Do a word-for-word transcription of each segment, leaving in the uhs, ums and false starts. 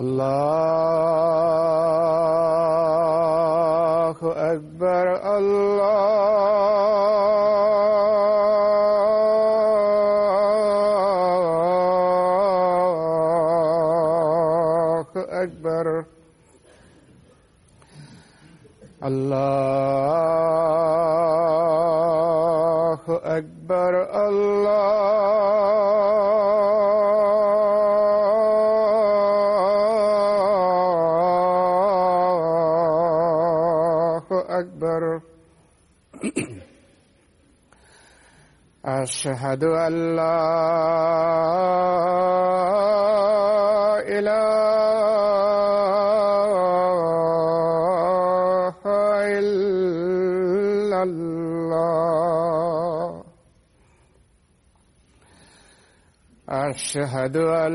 அல்லாஹு அக்பர், அல்லாஹு அக்பர், அல்லாஹு அக்பர், அல்லாஹு அக்பர். அஷ்ஹது அல்லா أشهد أن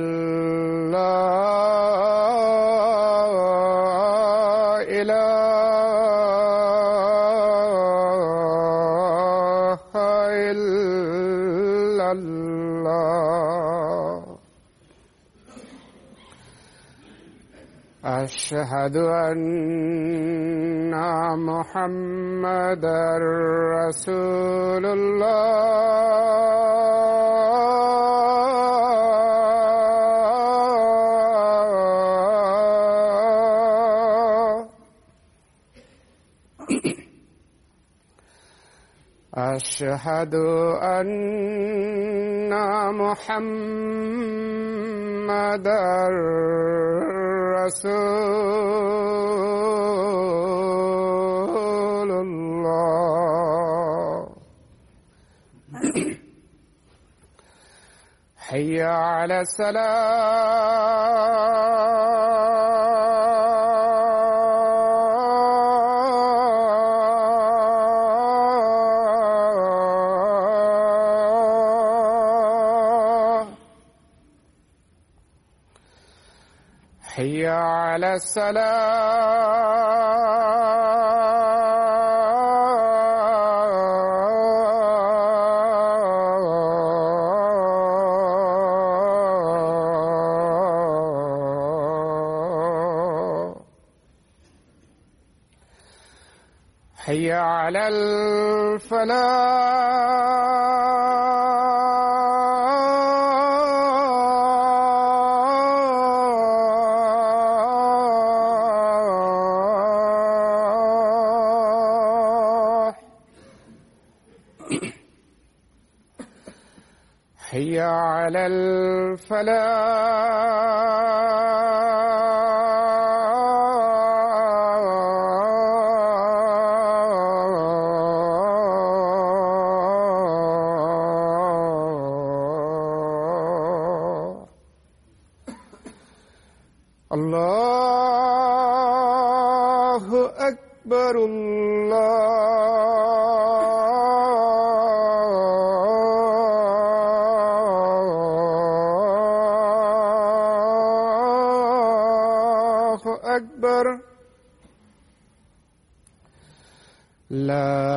لا إله إلا الله. أشهد أن محمدا رسول الله. أشهد أن محمدا رسول الله. حي على الصلاة. حي على الصلاة. حي على الفلاح. حي على الفلاح. الله أكبر الله. لا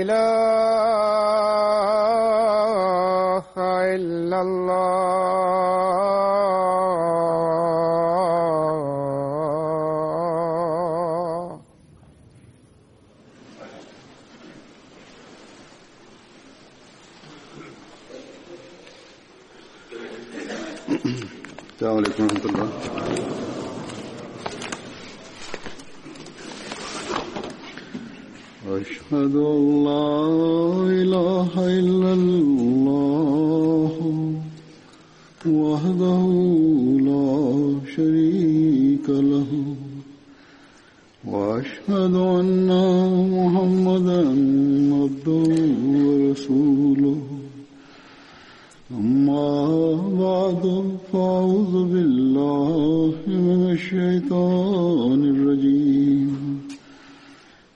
إله إلا الله. السلام عليكم ورحمة الله. أشهد أن لا إله إلا الله وحده لا شريك له وأشهد أن محمدا عبده ورسوله. أما بعد فأعوذ بالله من الشيطان الرجيم.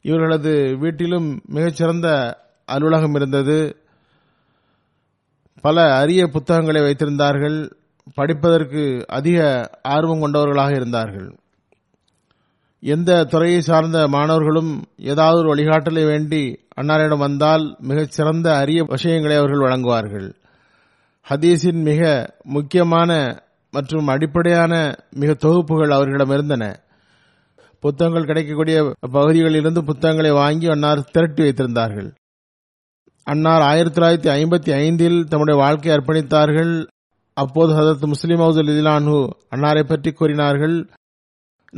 இவர்களது வீட்டிலும் மிகச்சிறந்த அலுவலகம் இருந்தது. பல அரிய புத்தகங்களை வைத்திருந்தார்கள். படிப்பதற்கு அதிக ஆர்வம் கொண்டவர்களாக இருந்தார்கள். எந்த துறையை சார்ந்த மாணவர்களும் ஏதாவது ஒரு வழிகாட்டலை வேண்டி அன்னாரிடம் வந்தால் மிகச்சிறந்த அரிய விஷயங்களை அவர்கள் வழங்குவார்கள். ஹதீஸின் மிக முக்கியமான மற்றும் அடிப்படையான மிக தொகுப்புகள் அவர்களிடம் இருந்தன. புத்தகங்கள் கிடைக்கக்கூடிய பகுதிகளிலிருந்து புத்தகங்களை வாங்கி அன்னார் திரட்டி வைத்திருந்தார்கள். அன்னார் ஆயிரத்தி தொள்ளாயிரத்தி ஐம்பத்தி ஐந்தில் தம்முடைய வாழ்க்கையை அர்ப்பணித்தார்கள். அப்போது ஹதரத் முஸ்லிம் மவ்ஊத் ரலியல்லாஹு அன்ஹு அன்னாரை பற்றி கூறினார்கள்,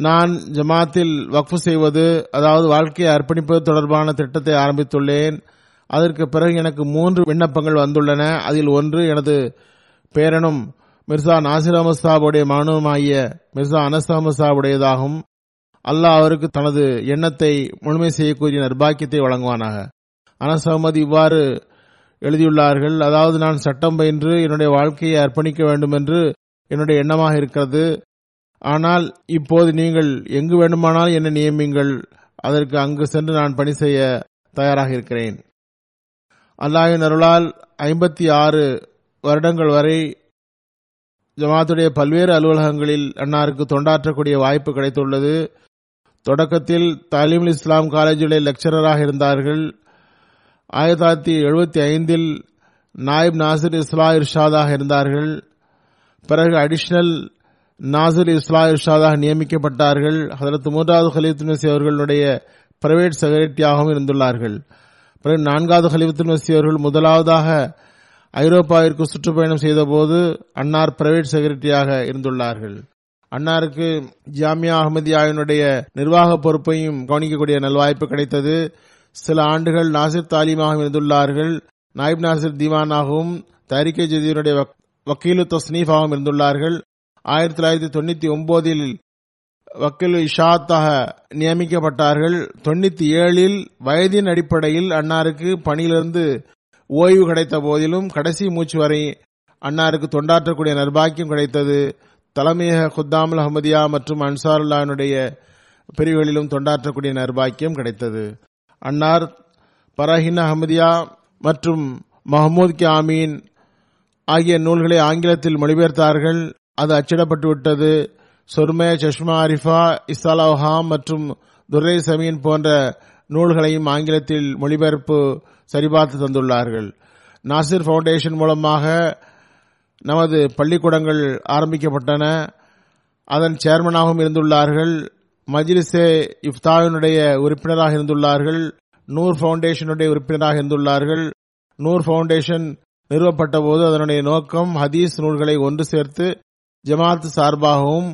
நான் ஜமாத்தில் வக்ஃபு செய்வது, அதாவது வாழ்க்கையை அர்ப்பணிப்பது தொடர்பான திட்டத்தை ஆரம்பித்துள்ளேன். அதற்கு பிறகு எனக்கு மூன்று விண்ணப்பங்கள் வந்துள்ளன. அதில் ஒன்று எனது பேரனும் மிர்சா நாசிர் அஹ்மத் சாபுடைய மகனுமாகிய மிர்சா அனஸ் அஹ்மத் சாபுடையதாகும். அல்லாஹ் அவருக்கு தனது எண்ணத்தை முழுமை செய்யக்கூடிய நர்பாக்கியத்தை வழங்குவானாக. அனஸ் அஹ்மத் இவ்வாறு எழுதியுள்ளார்கள், அதாவது நான் சட்டம் பயின்று என்னுடைய வாழ்க்கையை அர்ப்பணிக்க வேண்டும் என்று என்னுடைய எண்ணமாக இருக்கிறது. ஆனால் இப்போது நீங்கள் எங்கு வேண்டுமானால் என்னை நியமிங்கள். அதற்கு அங்கு சென்று நான் பணி செய்ய தயாராக இருக்கிறேன். அல்லாஹ்வின் அருளால் ஐம்பத்தி ஆறு வருடங்கள் வரை ஜமாத்துடைய பல்வேறு அலுவலகங்களில் அன்னாருக்கு தொண்டாற்றக்கூடிய வாய்ப்பு கிடைத்துள்ளது. தொடக்கத்தில் தாலீமுல் இஸ்லாம் காலேஜுடைய லெக்சரராக இருந்தார்கள். ஆயிரத்தி தொள்ளாயிரத்தி எழுபத்தி ஐந்தில் நாயிப் நாசிர் இஸ்லா இர்ஷாதாக இருந்தார்கள். பிறகு அடிஷனல் நாசிர் இஸ்லா இர்ஷாதாக நியமிக்கப்பட்டார்கள். ஹதரத் மூன்றாவது ஹலீஃபத்துல் மஸீஹ் அவர்களுடைய பிரைவேட் செக்ரட்டரியாகவும் இருந்துள்ளார்கள். பிறகு நான்காவது ஹலீஃபத்துல் மஸீஹ் அவர்கள் முதலாவதாக ஐரோப்பாவிற்கு சுற்றுப்பயணம் செய்தபோது அன்னார் பிரைவேட் செக்ரட்டரியாக இருந்துள்ளார்கள். அன்னாருக்கு ஜாமியா அஹ்மதியாவினுடைய நிர்வாக பொறுப்பையும் கவனிக்கக்கூடிய நல்வாய்ப்பு கிடைத்தது. சில ஆண்டுகள் நாசிர் தாலிமாகவும் இருந்துள்ளார்கள். நாயிப் நாசிர் தீவானாகவும் தஹ்ரீக்-இ ஜதீதினுடைய வக்கீலு தஸ்னீஃபாகவும் இருந்துள்ளார்கள். ஆயிரத்தி தொள்ளாயிரத்தி தொண்ணூற்றி ஒன்பதில் வக்கீல் இஷாத்தாக நியமிக்கப்பட்டார்கள். தொண்ணூற்றி ஏழில் வயதின் அடிப்படையில் அன்னாருக்கு பணியிலிருந்து ஓய்வு கிடைத்த போதிலும் கடைசி மூச்சு வரை அன்னாருக்கு தொண்டாற்றக்கூடிய நர்பாக்கியம் கிடைத்தது. தலைமையக குத்தாமல் அஹமதியா மற்றும் அன்சாருல்லானுடைய பிரிவுகளிலும் தொண்டாற்றக்கூடிய நர்பாக்கியம் கிடைத்தது. அன்னார் பராஹின் அஹமதியா மற்றும் மஹமூத் கி ஆமீன் ஆகிய நூல்களை ஆங்கிலத்தில் மொழிபெயர்த்தார்கள். அது அச்சிடப்பட்டுவிட்டது. சொர்மே, சஷ்மா அரிஃபா, இசாலாஹாம் மற்றும் துரை சமீன் போன்ற நூல்களையும் ஆங்கிலத்தில் மொழிபெயர்ப்பு சரிபார்த்து தந்துள்ளார்கள். நாசிர் ஃபவுண்டேஷன் மூலமாக நமது பள்ளிக்கூடங்கள் ஆரம்பிக்கப்பட்டன. அதன் சேர்மனாகவும் இருந்துள்ளார்கள். மஜ்லிஸே இஃப்தாவினுடைய உறுப்பினராக இருந்துள்ளார்கள். நூர் ஃபவுண்டேஷனுடைய உறுப்பினராக இருந்துள்ளார்கள். நூர் ஃபவுண்டேஷன் நிறுவப்பட்ட போது அதனுடைய நோக்கம் ஹதீஸ் நூல்களை ஒன்று சேர்த்து ஜமாத் சார்பாகவும்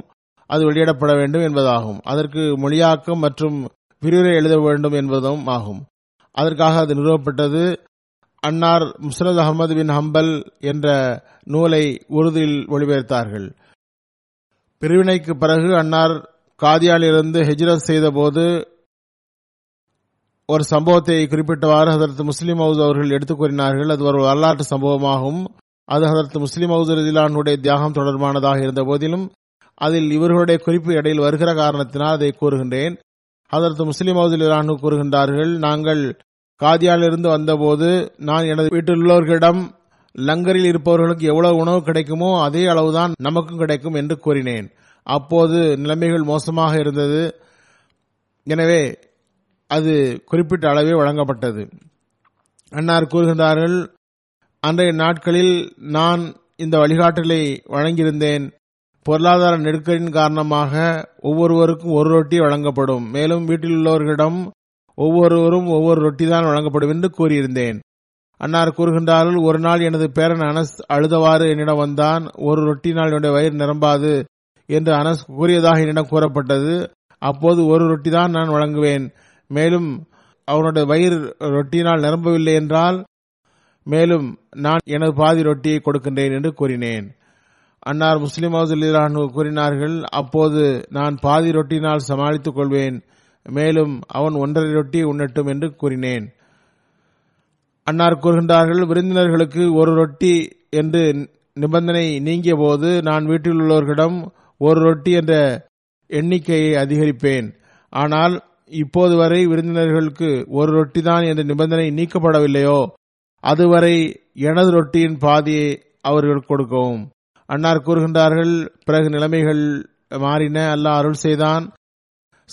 அது வெளியிடப்பட வேண்டும் என்பதாகும். அதற்கு மொழியாக்கம் மற்றும் விரிவுரை எழுத வேண்டும் என்பதும் ஆகும். அதற்காக அது நிறுவப்பட்டது. அன்னார் முஸ்னத் அஹமது பின் ஹம்பல் என்ற நூலை உருதில் மொழிபெயர்த்தார்கள். பிரிவினைக்கு பிறகு அன்னார் காதியாலிருந்து ஹிஜ்ரத் செய்த போது ஒரு சம்பவத்தை குறிப்பிட்டவாறு ஹதரத் முஸ்லிம் ஹவுஸ் அவர்கள் எடுத்துக் கூறினார்கள். அது ஒரு வரலாற்று சம்பவமாகும். அது ஹதரத் முஸ்லிம் ஹவுஸ் ரதிலானுடைய தியாகம் தொடர்பானதாக இருந்த போதிலும் அதில் இவர்களுடைய குறிப்பு இடையில் வருகிற காரணத்தினால் அதை கூறுகின்றேன். ஹதரத் முஸ்லிம் ஹவுஸ் ரதிலானு கூறுகின்றார்கள், நாங்கள் காதியாலிருந்து வந்தபோது நான் எனது வீட்டில் உள்ளவர்களிடம் லங்கரில் இருப்பவர்களுக்கு எவ்வளவு உணவு கிடைக்குமோ அதே அளவுதான் நமக்கும் கிடைக்கும் என்று கூறினேன். அப்போது நிலைமைகள் மோசமாக இருந்தது. எனவே அது குறிப்பிட்ட அளவே வழங்கப்பட்டது. அன்னார் கூறுகின்றார்கள், அன்றைய நாட்களில் நான் இந்த வழிகாட்டலை வழங்கியிருந்தேன். பொருளாதார நெருக்கடியின் காரணமாக ஒவ்வொருவருக்கும் ஒரு ரொட்டி வழங்கப்படும், மேலும் வீட்டில் உள்ளவர்களிடம் ஒவ்வொருவரும் ஒவ்வொரு ரொட்டி தான் வழங்கப்படும் என்று கூறியிருந்தேன். அன்னார் கூறுகின்றார்கள், ஒரு நாள் எனது பேரன் அனஸ் அழுதவாறு என்னிடம் வந்தான். ஒரு ரொட்டினால் என்னுடைய வயிறு நிரம்பாது என்று அனஸ் கூறியதாக என்னிடம் கூறப்பட்டது. அப்போது ஒரு ரொட்டி தான் நான் வழங்குவேன். மேலும் அவனுடைய வயிறு ரொட்டினால் நிரம்பவில்லை என்றால் மேலும் நான் எனது பாதி ரொட்டியை கொடுக்கின்றேன் என்று கூறினேன். அன்னார் முஸ்லிம் ஹவுசு கூறினார்கள், அப்போது நான் பாதி ரொட்டினால் சமாளித்துக் கொள்வேன், மேலும் அவன் ஒன்றரை ரொட்டி உண்ணட்டும் என்று கூறினேன். அன்னார் கூறுகின்றார்கள், விருந்தினர்களுக்கு ஒரு ரொட்டி என்று நிபந்தனை நீங்கிய போது நான் வீட்டில் உள்ளவர்களிடம் ஒரு ரொட்டி என்ற எண்ணிக்கையை அதிகரிப்பேன். ஆனால் இப்போது வரை விருந்தினர்களுக்கு ஒரு ரொட்டி தான் என்ற நிபந்தனை நீக்கப்படவில்லையோ அதுவரை எனது ரொட்டியின் பாதியை அவர்கள் கொடுக்கவும். அன்னார் கூறுகின்றார்கள், பிறகு நிலைமைகள் மாறின. அல்லாஹ் அருள் செய்தான்.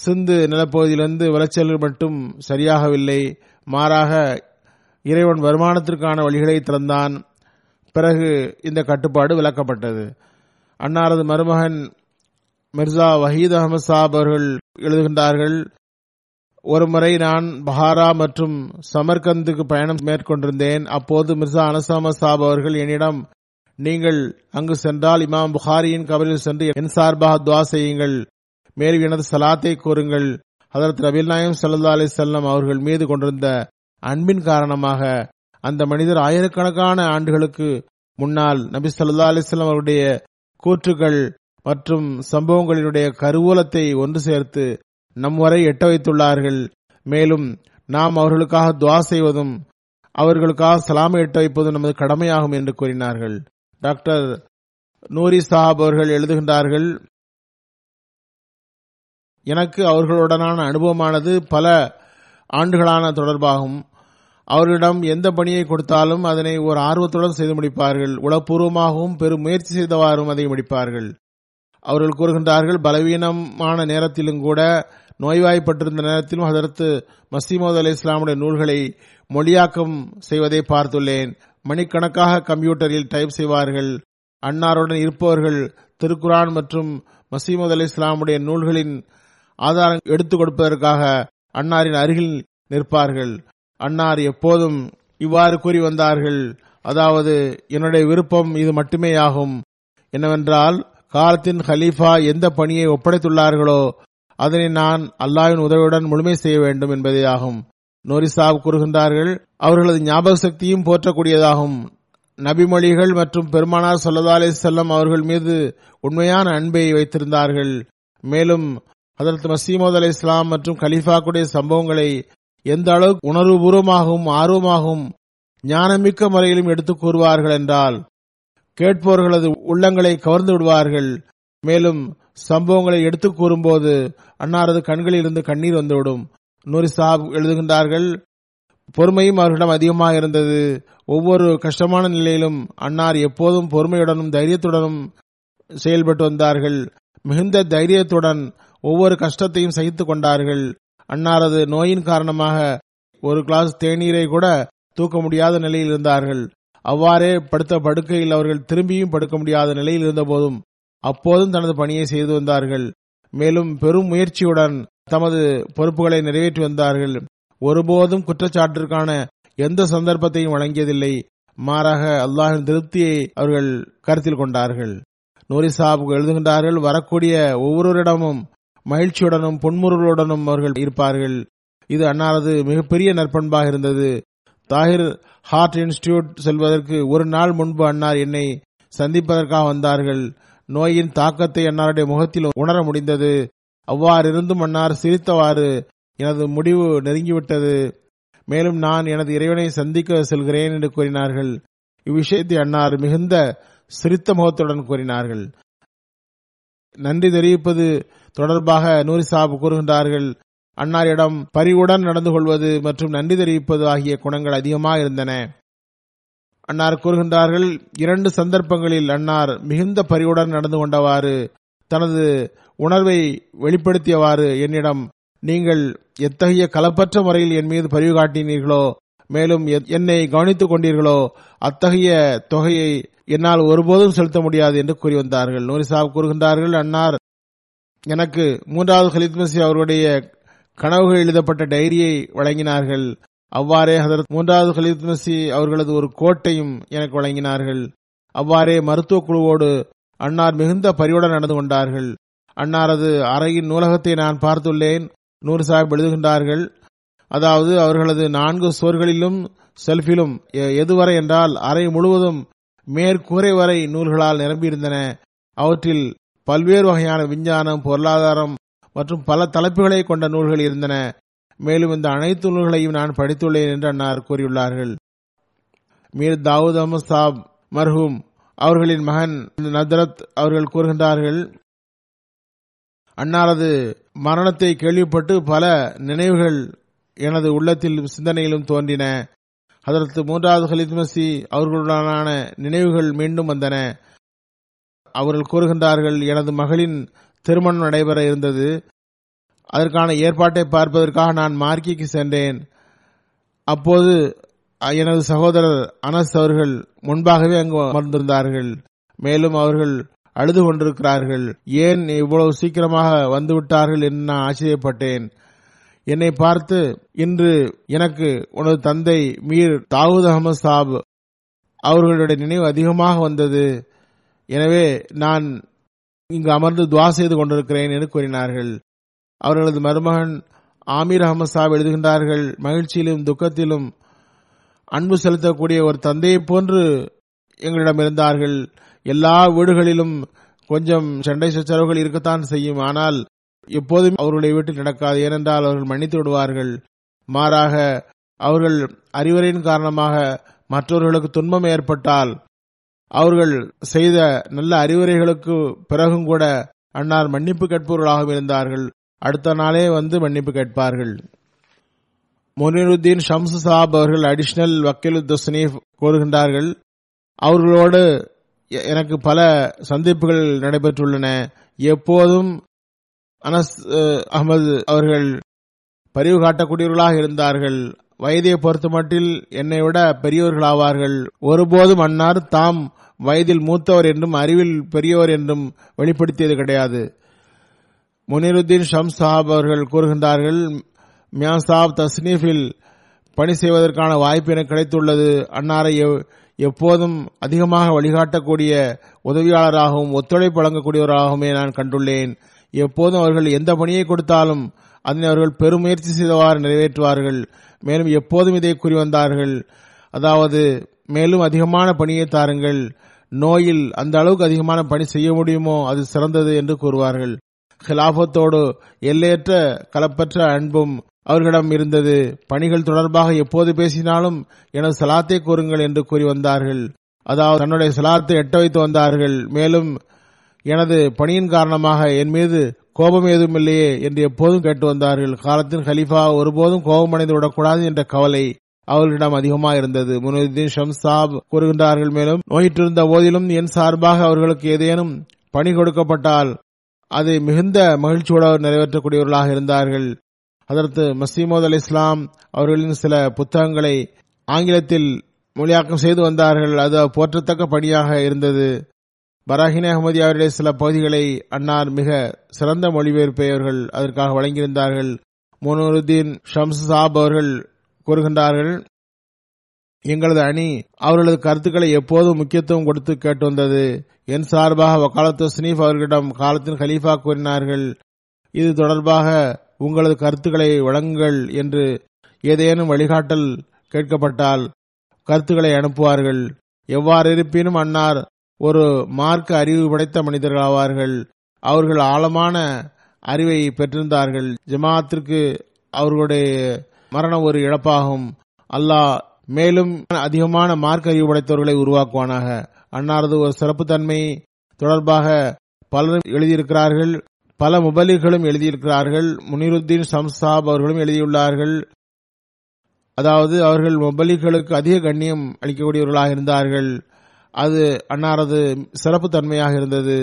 சிந்து நிலப்பகுதியிலிருந்து விளைச்சல்கள் மட்டும் சரியாகவில்லை, மாறாக இறைவன் வருமானத்திற்கான வழிகளை திறந்தான். பிறகு இந்த கட்டுப்பாடு விலக்கப்பட்டது. அன்னாரது மருமகன் மிர்சா வஹீத் அகமது சாப் அவர்கள் எழுதுகின்றார்கள், ஒருமுறை நான் பஹாரா மற்றும் சமர்கந்துக்கு பயணம் மேற்கொண்டிருந்தேன். அப்போது மிர்சா அனஸ் அஹமது சாப் அவர்கள் என்னிடம், நீங்கள் அங்கு சென்றால் இமாம் புகாரியின் கபரில் சென்று என் சார்பாக துவா செய்யுங்கள், மேலும் எனது சலாத்தை கூறுங்கள். ஹதரத் ரபீல் நாயம் ஸல்லல்லாஹு அலைஹி வஸல்லம் அவர்கள் மீது கொண்டிருந்த அன்பின் காரணமாக அந்த மனிதர் ஆயிரக்கணக்கான ஆண்டுகளுக்கு முன்னால் நபி ஸல்லல்லாஹு அலைஹி வஸல்லம் அவருடைய கூற்றுகள் மற்றும் சம்பவங்களினுடைய கருவூலத்தை ஒன்று சேர்த்து நம் வரை எட்ட வைத்துள்ளார்கள். மேலும் நாம் அவர்களுக்காக துவா செய்வதும் அவர்களுக்காக சலாமை எட்ட வைப்பதும் நமது கடமையாகும் என்று கூறினார்கள். டாக்டர் நூரி சாஹாப் அவர்கள் எழுதுகின்றார்கள், எனக்கு அவர்களுடனான அனுபவமானது பல ஆண்டுகளான தொடர்பாகும். அவர்களிடம் எந்த பணியை கொடுத்தாலும் அதனை ஒரு ஆர்வத்துடன் செய்து முடிப்பார்கள். உளப்பூர்வமாகவும் பெரும் முயற்சி செய்தவாறும் அதை முடிப்பார்கள். அவர்கள் கூறுகின்றார்கள், பலவீனமான நேரத்திலும் கூட நோய்வாய்ப்பட்டிருந்த நேரத்திலும் ஹதரத்து மசீமது அலி இஸ்லாமுடைய நூல்களை மொழியாக்கம் செய்வதை பார்த்துள்ளேன். மணிக்கணக்காக கம்ப்யூட்டரில் டைப் செய்வார்கள். அன்னாருடன் இருப்பவர்கள் திருக்குரான் மற்றும் மசீமது அலி இஸ்லாமுடைய நூல்களின் ஆதாரம் எடுத்துக் கொடுப்பதற்காக அன்னாரின் அருகில் நிற்பார்கள். அன்னார் எப்போதும் இவ்வாறு கூறி வந்தார்கள், அதாவது என்னுடைய விருப்பம் இது மட்டுமேயாகும், என்னவென்றால் காலத்தின் ஹலீஃபா எந்த பணியை ஒப்படைத்துள்ளார்களோ அதனை நான் அல்லாஹ்வின் உதவியுடன் முழுமை செய்ய வேண்டும் என்பதே ஆகும். நூரி சாப் கூறுகின்றார்கள், அவர்களது ஞாபக சக்தியும் போற்றக்கூடியதாகும். நபிமொழிகள் மற்றும் பெருமானார் ஸல்லல்லாஹு அலைஹி வஸல்லம் அவர்கள் மீது உண்மையான அன்பை வைத்திருந்தார்கள். மேலும் ஹதரத் மசீமது அலைஹி இஸ்லாம் மற்றும் கலீஃபாக்குடைய சம்பவங்களை எந்த அளவுக்கு உணர்வுபூர்வமாகவும் ஆர்வமாகவும் ஞானமிக்க முறையிலும் எடுத்துக் கூறுவார்கள் என்றால் கேட்பவர்களது உள்ளங்களை கவர்ந்து விடுவார்கள். மேலும் சம்பவங்களை எடுத்து கூறும்போது அன்னாரது கண்களில் இருந்து கண்ணீர் வந்துவிடும். நூரி சாஹாப் எழுதுகின்றார்கள், பொறுமையும் அவர்களிடம் அதிகமாக இருந்தது. ஒவ்வொரு கஷ்டமான நிலையிலும் அன்னார் எப்போதும் பொறுமையுடனும் தைரியத்துடனும் செயல்பட்டு வந்தார்கள். மிகுந்த தைரியத்துடன் ஒவ்வொரு கஷ்டத்தையும் சகித்து கொண்டார்கள். அன்னாரது நோயின் காரணமாக ஒரு கிளாஸ் தேநீரை கூட தூக்க முடியாத நிலையில் இருந்தார்கள். அவ்வாறே படுத்த படுக்கையில் அவர்கள் திரும்பியும் படுக்க முடியாத நிலையில் இருந்த போதும் அப்போதும் தனது பணியை செய்து வந்தார்கள். மேலும் பெரும் முயற்சியுடன் தமது பொறுப்புகளை நிறைவேற்றி வந்தார்கள். ஒருபோதும் குற்றச்சாட்டிற்கான எந்த சந்தர்ப்பத்தையும் வழங்கியதில்லை. மாறாக அல்லாஹின் திருப்தியை அவர்கள் கருத்தில் கொண்டார்கள். நூரி சாஹிப் எழுதுகின்றார்கள், வரக்கூடிய ஒவ்வொருவரிடமும் மகிழ்ச்சியுடனும் பொன்முருளுடனும் அவர்கள் இருப்பார்கள். இது அன்னாரது மிகப்பெரிய நற்பண்பாக இருந்தது. தாஹிர் ஹார்ட் இன்ஸ்டிடியூட் செல்வதற்கு ஒரு நாள் முன்பு அன்னார் என்னை சந்திப்பதற்காக வந்தார்கள். நோயின் தாக்கத்தை அன்னாருடைய முகத்தில் உணர முடிந்தது. அவ்வாறிருந்தும் அன்னார் சிரித்தவாறு, எனது முடிவு நெருங்கிவிட்டது, மேலும் நான் எனது இறைவனை சந்திக்க செல்கிறேன் என்று கூறினார்கள். இவ்விஷயத்தை அன்னார் மிகுந்த சிரித்த முகத்துடன் கூறினார்கள். நன்றி தெரிவிப்பது தொடர்பாக நூரி சாஹிப் கூறுகின்றார்கள், அன்னாரிடம் பரிவுடன் நடந்து கொள்வது மற்றும் நன்றி தெரிவிப்பது ஆகிய குணங்கள் அதிகமாக இருந்தன. அன்னார் கூறுகின்றார்கள், இரண்டு சந்தர்ப்பங்களில் அன்னார் மிகுந்த பரிவுடன் நடந்து கொண்டவாறு தனது உணர்வை வெளிப்படுத்தியவாறு என்னிடம், நீங்கள் எத்தகைய கலப்பற்ற முறையில் என் மீது பரிவு காட்டினீர்களோ மேலும் என்னை கவனித்துக் கொண்டீர்களோ அத்தகைய தொகையை என்னால் ஒருபோதும் செலுத்த முடியாது என்று கூறி வந்தார்கள். நூரி சாஹிப் கூறுகின்றார்கள், அன்னார் எனக்கு மூன்றாவது கலீத் மசி அவருடைய கனவுகள் எழுதப்பட்ட டைரியை வழங்கினார்கள். அவ்வாறே ஹதரத் மூன்றாவது கலீத் மசி அவர்களது ஒரு கோட்டையும் எனக்கு வழங்கினார்கள். அவ்வாறே மருத்துவ குழுவோடு அன்னார் மிகுந்த பரிவுடன் நடந்து கொண்டார்கள். அன்னாரது அறையின் நூலகத்தை நான் பார்த்துள்ளேன். நூரி சாஹிப் எழுதுகின்றார்கள், அதாவது அவர்களது நான்கு சுவர்களிலும் செல்ஃபிலும் எதுவரை என்றால் அறை முழுவதும் மேற்கூரை வரை நூல்களால் நிரம்பியிருந்தன. அவற்றில் பல்வேறு வகையான விஞ்ஞானம், பொருளாதாரம் மற்றும் பல தலைப்புகளை கொண்ட நூல்கள் இருந்தன. மேலும் இந்த அனைத்து நூல்களையும் நான் படித்துள்ளேன் என்று அன்னார் கூறியுள்ளார்கள். மீர் தாவூத் அஹமது சாப் மர்ஹூம் அவர்களின் மகன் நதரத் அவர்கள் கூறுகின்றார்கள், அன்னாரது மரணத்தை கேள்விப்பட்டு பல நினைவுகள் எனது உள்ளத்தில் சிந்தனையிலும் தோன்றின. அதற்கு மூன்றாவது கலீத் மசி அவர்களுடனான நினைவுகள் மீண்டும் வந்தன. அவர்கள் கூறுகின்றார்கள், எனது மகளின் திருமணம் நடைபெற இருந்தது. அதற்கான ஏற்பாட்டை பார்ப்பதற்காக நான் மார்க்கிக்கு சென்றேன். அப்போது எனது சகோதரர் அனஸ் அவர்கள் முன்பாகவே அங்கு அமர்ந்திருந்தார்கள். மேலும் அவர்கள் அழுது கொண்டிருக்கிறார்கள். ஏன் இவ்வளவு சீக்கிரமாக வந்துவிட்டார்கள் என்று நான் ஆச்சரியப்பட்டேன். என்னை பார்த்து, இன்று எனக்கு உனது தந்தை மீர் தாவூத் அஹமது சாப் அவர்களுடைய நினைவு அதிகமாக வந்தது, எனவே நான் இங்கு அமர்ந்து துவா செய்து கொண்டிருக்கிறேன் என்று கூறினார்கள். அவர்களது மருமகன் ஆமீர் அஹமது சாப் எழுதுகின்றார்கள், மகிழ்ச்சியிலும் துக்கத்திலும் அன்பு செலுத்தக்கூடிய ஒரு தந்தையை போன்று எங்களிடம் இருந்தார்கள். எல்லா வீடுகளிலும் கொஞ்சம் சண்டை சச்சரவுகள் இருக்கத்தான் செய்யும், ஆனால் எப்போதும் அவர்களுடைய வீட்டில் நடக்காது. ஏனென்றால் அவர்கள் மன்னித்து விடுவார்கள். மாறாக அவர்கள் அறிவுரையின் காரணமாக மற்றவர்களுக்கு துன்பம் ஏற்பட்டால் அவர்கள் செய்த நல்ல அறிவுரைகளுக்கு பிறகும் கூட அன்னார் மன்னிப்பு கேட்பவர்களாகவும் இருந்தார்கள். அடுத்த நாளே வந்து மன்னிப்பு கேட்பார்கள். மொனிருத்தீன் ஷம்சு சாப் அவர்கள் அடிஷனல் வக்கீலுத் தஸ்னீஃப் கோருகின்றார்கள், அவர்களோடு எனக்கு பல சந்திப்புகள் நடைபெற்றுள்ளன. எப்போதும் அனஸ் அஹமது அவர்கள் பரிவு காட்டக்கூடியவர்களாக இருந்தார்கள். வயதை பொறுத்த மட்டில் என்னை விட பெரியவர்களாவார்கள். ஒருபோதும் அன்னார் தாம் வயதில் மூத்தவர் என்றும் அறிவில் பெரியவர் என்றும் வெளிப்படுத்தியது கிடையாது. முனிருத்தீன் ஷம்ஸ் சாஹாப் அவர்கள் கூறுகின்றார்கள், மியா சாப் தஸ்னீஃபில் பணி செய்வதற்கான வாய்ப்பு எனக்கு கிடைத்துள்ளது. அன்னாரை எப்போதும் அதிகமாக வழிகாட்டக்கூடிய உதவியாளராகவும் ஒத்துழைப்பு வழங்கக்கூடியவராகவுமே நான் கண்டுள்ளேன். எப்போதும் அவர்கள் எந்த பணியை கொடுத்தாலும் அதனை அவர்கள் பெருமுயற்சி செய்தவாறு நிறைவேற்றுவார்கள். மேலும் எப்போதும் இதை கூறி வந்தார்கள், அதாவது மேலும் அதிகமான பணியை தாருங்கள், நோயில் அந்த அளவுக்கு அதிகமான பணி செய்ய முடியுமோ அது சிறந்தது என்று கூறுவார்கள். ஹிலாபத்தோடு எல்லையற்ற கலப்பற்ற அன்பும் அவர்களிடம் இருந்தது. பணிகள் தொடர்பாக எப்போது பேசினாலும் எனது சலாத்தை கூறுங்கள் என்று கூறி வந்தார்கள். அதாவது தன்னுடைய சலாத்தை எட்ட வைத்து வந்தார்கள். மேலும் எனது பணியின் காரணமாக என் மீது கோபம் ஏதும் இல்லையே என்று எப்போதும் கேட்டு வந்தார்கள். காலத்தின் ஹலிஃபா ஒருபோதும் கோபமடைந்து விடக்கூடாது என்ற கவலை அவர்களிடம் அதிகமாக இருந்தது. முனுதீன் ஷம்சாப் கூறுகின்றார்கள், மேலும் நோயிற்றிருந்த போதிலும் என் சார்பாக அவர்களுக்கு ஏதேனும் பணி கொடுக்கப்பட்டால் அதை மிகுந்த மகிழ்ச்சியோடு நிறைவேற்றக்கூடியவர்களாக இருந்தார்கள். அதற்கு மசீமோத் அலி இஸ்லாம் அவர்களின் சில புத்தகங்களை ஆங்கிலத்தில் மொழியாக்கம் செய்து வந்தார்கள். அது போற்றத்தக்க பணியாக இருந்தது. பராஹின் அஹமதியாவுடைய சில பகுதிகளை அன்னார் மிக சிறந்த மொழிபெயர்ப்பவர்கள் அதற்காக வழங்கியிருந்தார்கள். முனுருதீன் ஷம்சாப் அவர்கள் கூறுகின்றார்கள், எங்களது அணி அவர்களது கருத்துக்களை எப்போதும் முக்கியத்துவம் கொடுத்து கேட்டு வந்தது. என் சார்பாக வக்காலத்து ஸ்னீப் அவர்களிடம் காலத்தின் ஹலீஃபா கூறினார்கள், இது தொடர்பாக உங்களது கருத்துக்களை வழங்குங்கள் என்று ஏதேனும் வழிகாட்டல் கேட்கப்பட்டால் கருத்துக்களை அனுப்புவார்கள். எவ்வாறு இருப்பினும் அன்னார் ஒரு மார்க்க அறிவு படைத்த மனிதர்களாவார்கள். அவர்கள் ஆழமான அறிவை பெற்றிருந்தார்கள். ஜமாத்திற்கு அவர்களுடைய மரணம் ஒரு இழப்பாகும். அல்லாஹ் மேலும் அதிகமான மார்க்க அறிவு படைத்தவர்களை உருவாக்குவானாக. அன்னாரது ஒரு சிறப்புத்தன்மை தொடர்பாக பலரும் எழுதியிருக்கிறார்கள். பல முபலிகளும் எழுதியிருக்கிறார்கள். முனிருத்தீன் ஷம்சாப் அவர்களும் எழுதியுள்ளார்கள். அதாவது அவர்கள் முபலிகளுக்கு அதிக கண்ணியம் அளிக்கக்கூடியவர்களாக இருந்தார்கள். அது அன்னாரது சிறப்பு தன்மையாக இருந்தது.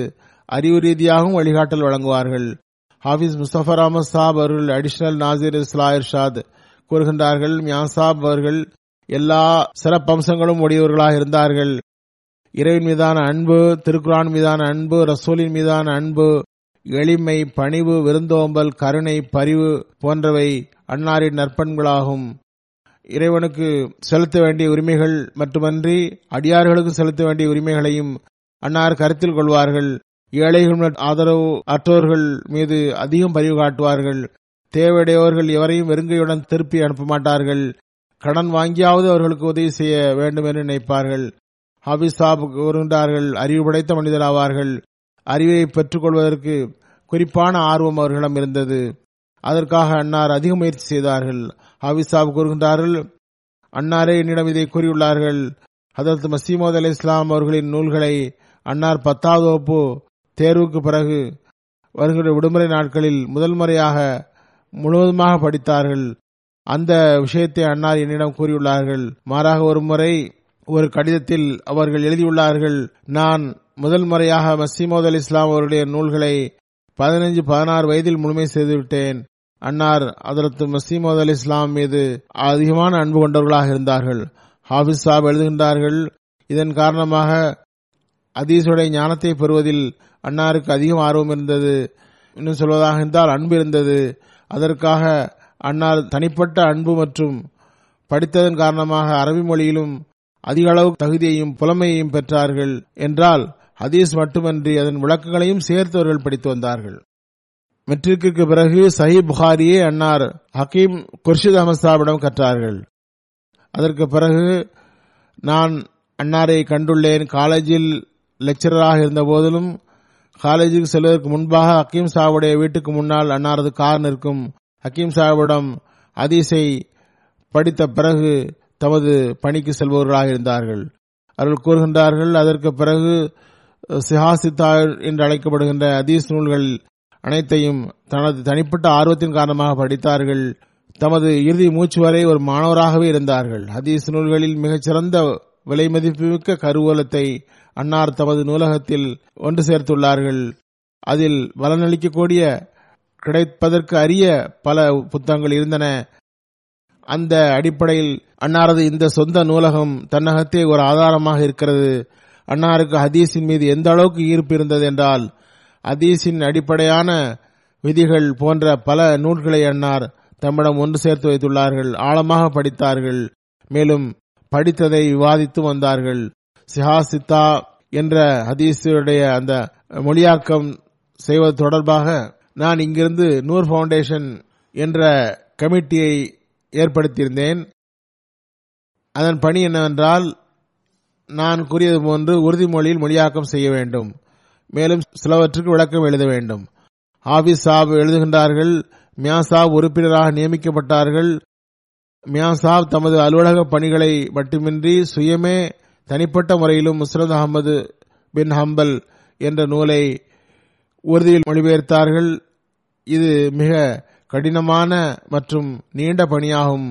அறிவு ரீதியாகவும் வழிகாட்டல் வழங்குவார்கள். ஹாஃபிஸ் முஸ்தபர் அஹமத் சாப் அவர்கள் அடிஷனல் நாசிர் இஸ்லா இர்ஷாத் கூறுகின்றார்கள், மியாசாப் அவர்கள் எல்லா சிறப்பம்சங்களும் உடையவர்களாக இருந்தார்கள். இறைவின் மீதான அன்பு, திருக்குரான் மீதான அன்பு, ரசூலின் மீதான அன்பு, எளிமை, பணிவு, விருந்தோம்பல், கருணை, பரிவு போன்றவை அன்னாரின் நற்பண்புகளாகும். இறைவனுக்கு செலுத்த வேண்டிய உரிமைகள் மட்டுமன்றி அடியார்களுக்கு செலுத்த வேண்டிய உரிமைகளையும் அன்னார் கருத்தில் கொள்வார்கள். ஏழைகள், ஆதரவு அற்றோர்கள் மீது அதிகம் பரிவு காட்டுவார்கள். தேவையுடையவர்கள் எவரையும் வெறுங்கையுடன் திருப்பி அனுப்ப மாட்டார்கள். கடன் வாங்கியாவது அவர்களுக்கு உதவி செய்ய வேண்டும் என்று நினைப்பார்கள். ஹாபிஸ் சாப் கூறுகின்றார்கள், அறிவு படைத்த மனிதராவார்கள். அறிவை பெற்றுக்கொள்வதற்கு குறிப்பான ஆர்வம் அவர்களிடம் இருந்தது. அதற்காக அன்னார் அதிக முயற்சி செய்தார்கள். ஹாபிஸ் சாப் கூறுகின்றார்கள், அன்னாரே என்னிடம் இதை கூறியுள்ளார்கள். ஹதரத் மசீமோத் அலி இஸ்லாம் அவர்களின் நூல்களை அன்னார் பத்தாவது வகுப்பு தேர்வுக்கு பிறகு வருகிற விடுமுறை நாட்களில் முதல் முறையாக முழுவதுமாக படித்தார்கள். அந்த விஷயத்தை அன்னார் என்னிடம் கூறியுள்ளார்கள். மாறாக ஒரு முறை ஒரு கடிதத்தில் அவர்கள் எழுதியுள்ளார்கள், நான் முதல் முறையாக மசீமோத் அலி இஸ்லாம் அவருடைய நூல்களை பதினைஞ்சு பதினாறு வயதில் முழுமை செய்துவிட்டேன். அன்னார் ஹதரத் மசீமோத் அலி இஸ்லாம் மீது அதிகமான அன்பு கொண்டவர்களாக இருந்தார்கள். ஹாஃபிஸ் சாப் எழுதுகின்றார்கள், இதன் காரணமாக ஹதீஸுடைய ஞானத்தை பெறுவதில் அன்னாருக்கு அதிகம் ஆர்வம் இருந்தது. இன்னும் சொல்வதாக இருந்தால் அன்பு இருந்தது. அதற்காக அன்னார் தனிப்பட்ட அன்பு மற்றும் படித்ததன் காரணமாக அரபி மொழியிலும் அதிக அளவு தகுதியையும் புலமையையும் பெற்றார்கள். என்றால் ஹதீஸ் மட்டுமன்றி அதன் விளக்கங்களையும் சேர்த்தவர்கள் படித்து வந்தார்கள். மெட்ரிக்கு பிறகு சஹி புகாரியை அன்னார் ஹக்கீம் குர்ஷித் அஹமத் சாபிடம் கற்றார்கள். அதற்கு பிறகு நான் அன்னாரை கண்டுள்ளேன். காலேஜில் லெக்சரராக இருந்த போதிலும் காலேஜுக்கு செல்வதற்கு முன்பாக ஹக்கீம் சாபுடைய வீட்டுக்கு முன்னால் அன்னாரது கார் நிற்கும். ஹக்கீம் சாபிடம் ஹதீஸை படித்த பிறகு தமது பணிக்கு செல்பவர்களாக இருந்தார்கள். அவர்கள் கூறுகின்றார்கள், அதற்கு பிறகு சிஹா சித்தார் என்று அழைக்கப்படுகின்ற ஹதீஸ் நூல்கள் அனைத்தையும் தனது தனிப்பட்ட ஆர்வத்தின் காரணமாக படித்தார்கள். தமது இறுதி மூச்சு வரை ஒரு மாணவராகவே இருந்தார்கள். ஹதீஸ் நூல்களில் மிகச்சிறந்த விலை மதிப்புமிக்க கருவூலத்தை அன்னார் தமது நூலகத்தில் ஒன்று சேர்த்துள்ளார்கள். அதில் பலனளிக்கக்கூடிய கிடைப்பதற்கு அரிய பல புத்தகங்கள் இருந்தன. அந்த அடிப்படையில் அன்னாரது இந்த சொந்த நூலகம் தன்னகத்தே ஒரு ஆதாரமாக இருக்கிறது. அன்னாருக்கு ஹதீஸின் மீது எந்த அளவுக்கு ஈர்ப்பு இருந்தது என்றால் ஹதீஸின் அடிப்படையான விதிகள் போன்ற பல நூல்களை அன்னார் தம்மிடம் ஒன்று சேர்த்து வைத்துள்ளார்கள். ஆழமாக படித்தார்கள். மேலும் படித்ததை விவாதித்து வந்தார்கள். சிஹா சித்தா என்ற ஹதீஸுடைய அந்த மொழியாக்கம் செய்வது தொடர்பாக நான் இங்கிருந்து நூர் பவுண்டேஷன் என்ற கமிட்டியை ஏற்படுத்தியிருந்தேன். அதன் பணி என்னவென்றால் நான் கூறியது போன்று உறுதிமொழியில் மொழியாக்கம் செய்ய வேண்டும். மேலும் சிலவற்றுக்கு விளக்கம் எழுத வேண்டும். ஹாஃபிஸ் சாப் எழுதுகின்றார்கள், மியாசாப் உறுப்பினராக நியமிக்கப்பட்டார்கள். மியாசாப் தமது அலுவலக பணிகளை மட்டுமின்றி சுயமே தனிப்பட்ட முறையிலும் முஸ்னத் அஹமது பின் ஹம்பல் என்ற நூலை உறுதியில் மொழிபெயர்த்தார்கள். இது மிக கடினமான மற்றும் நீண்ட பணியாகும்.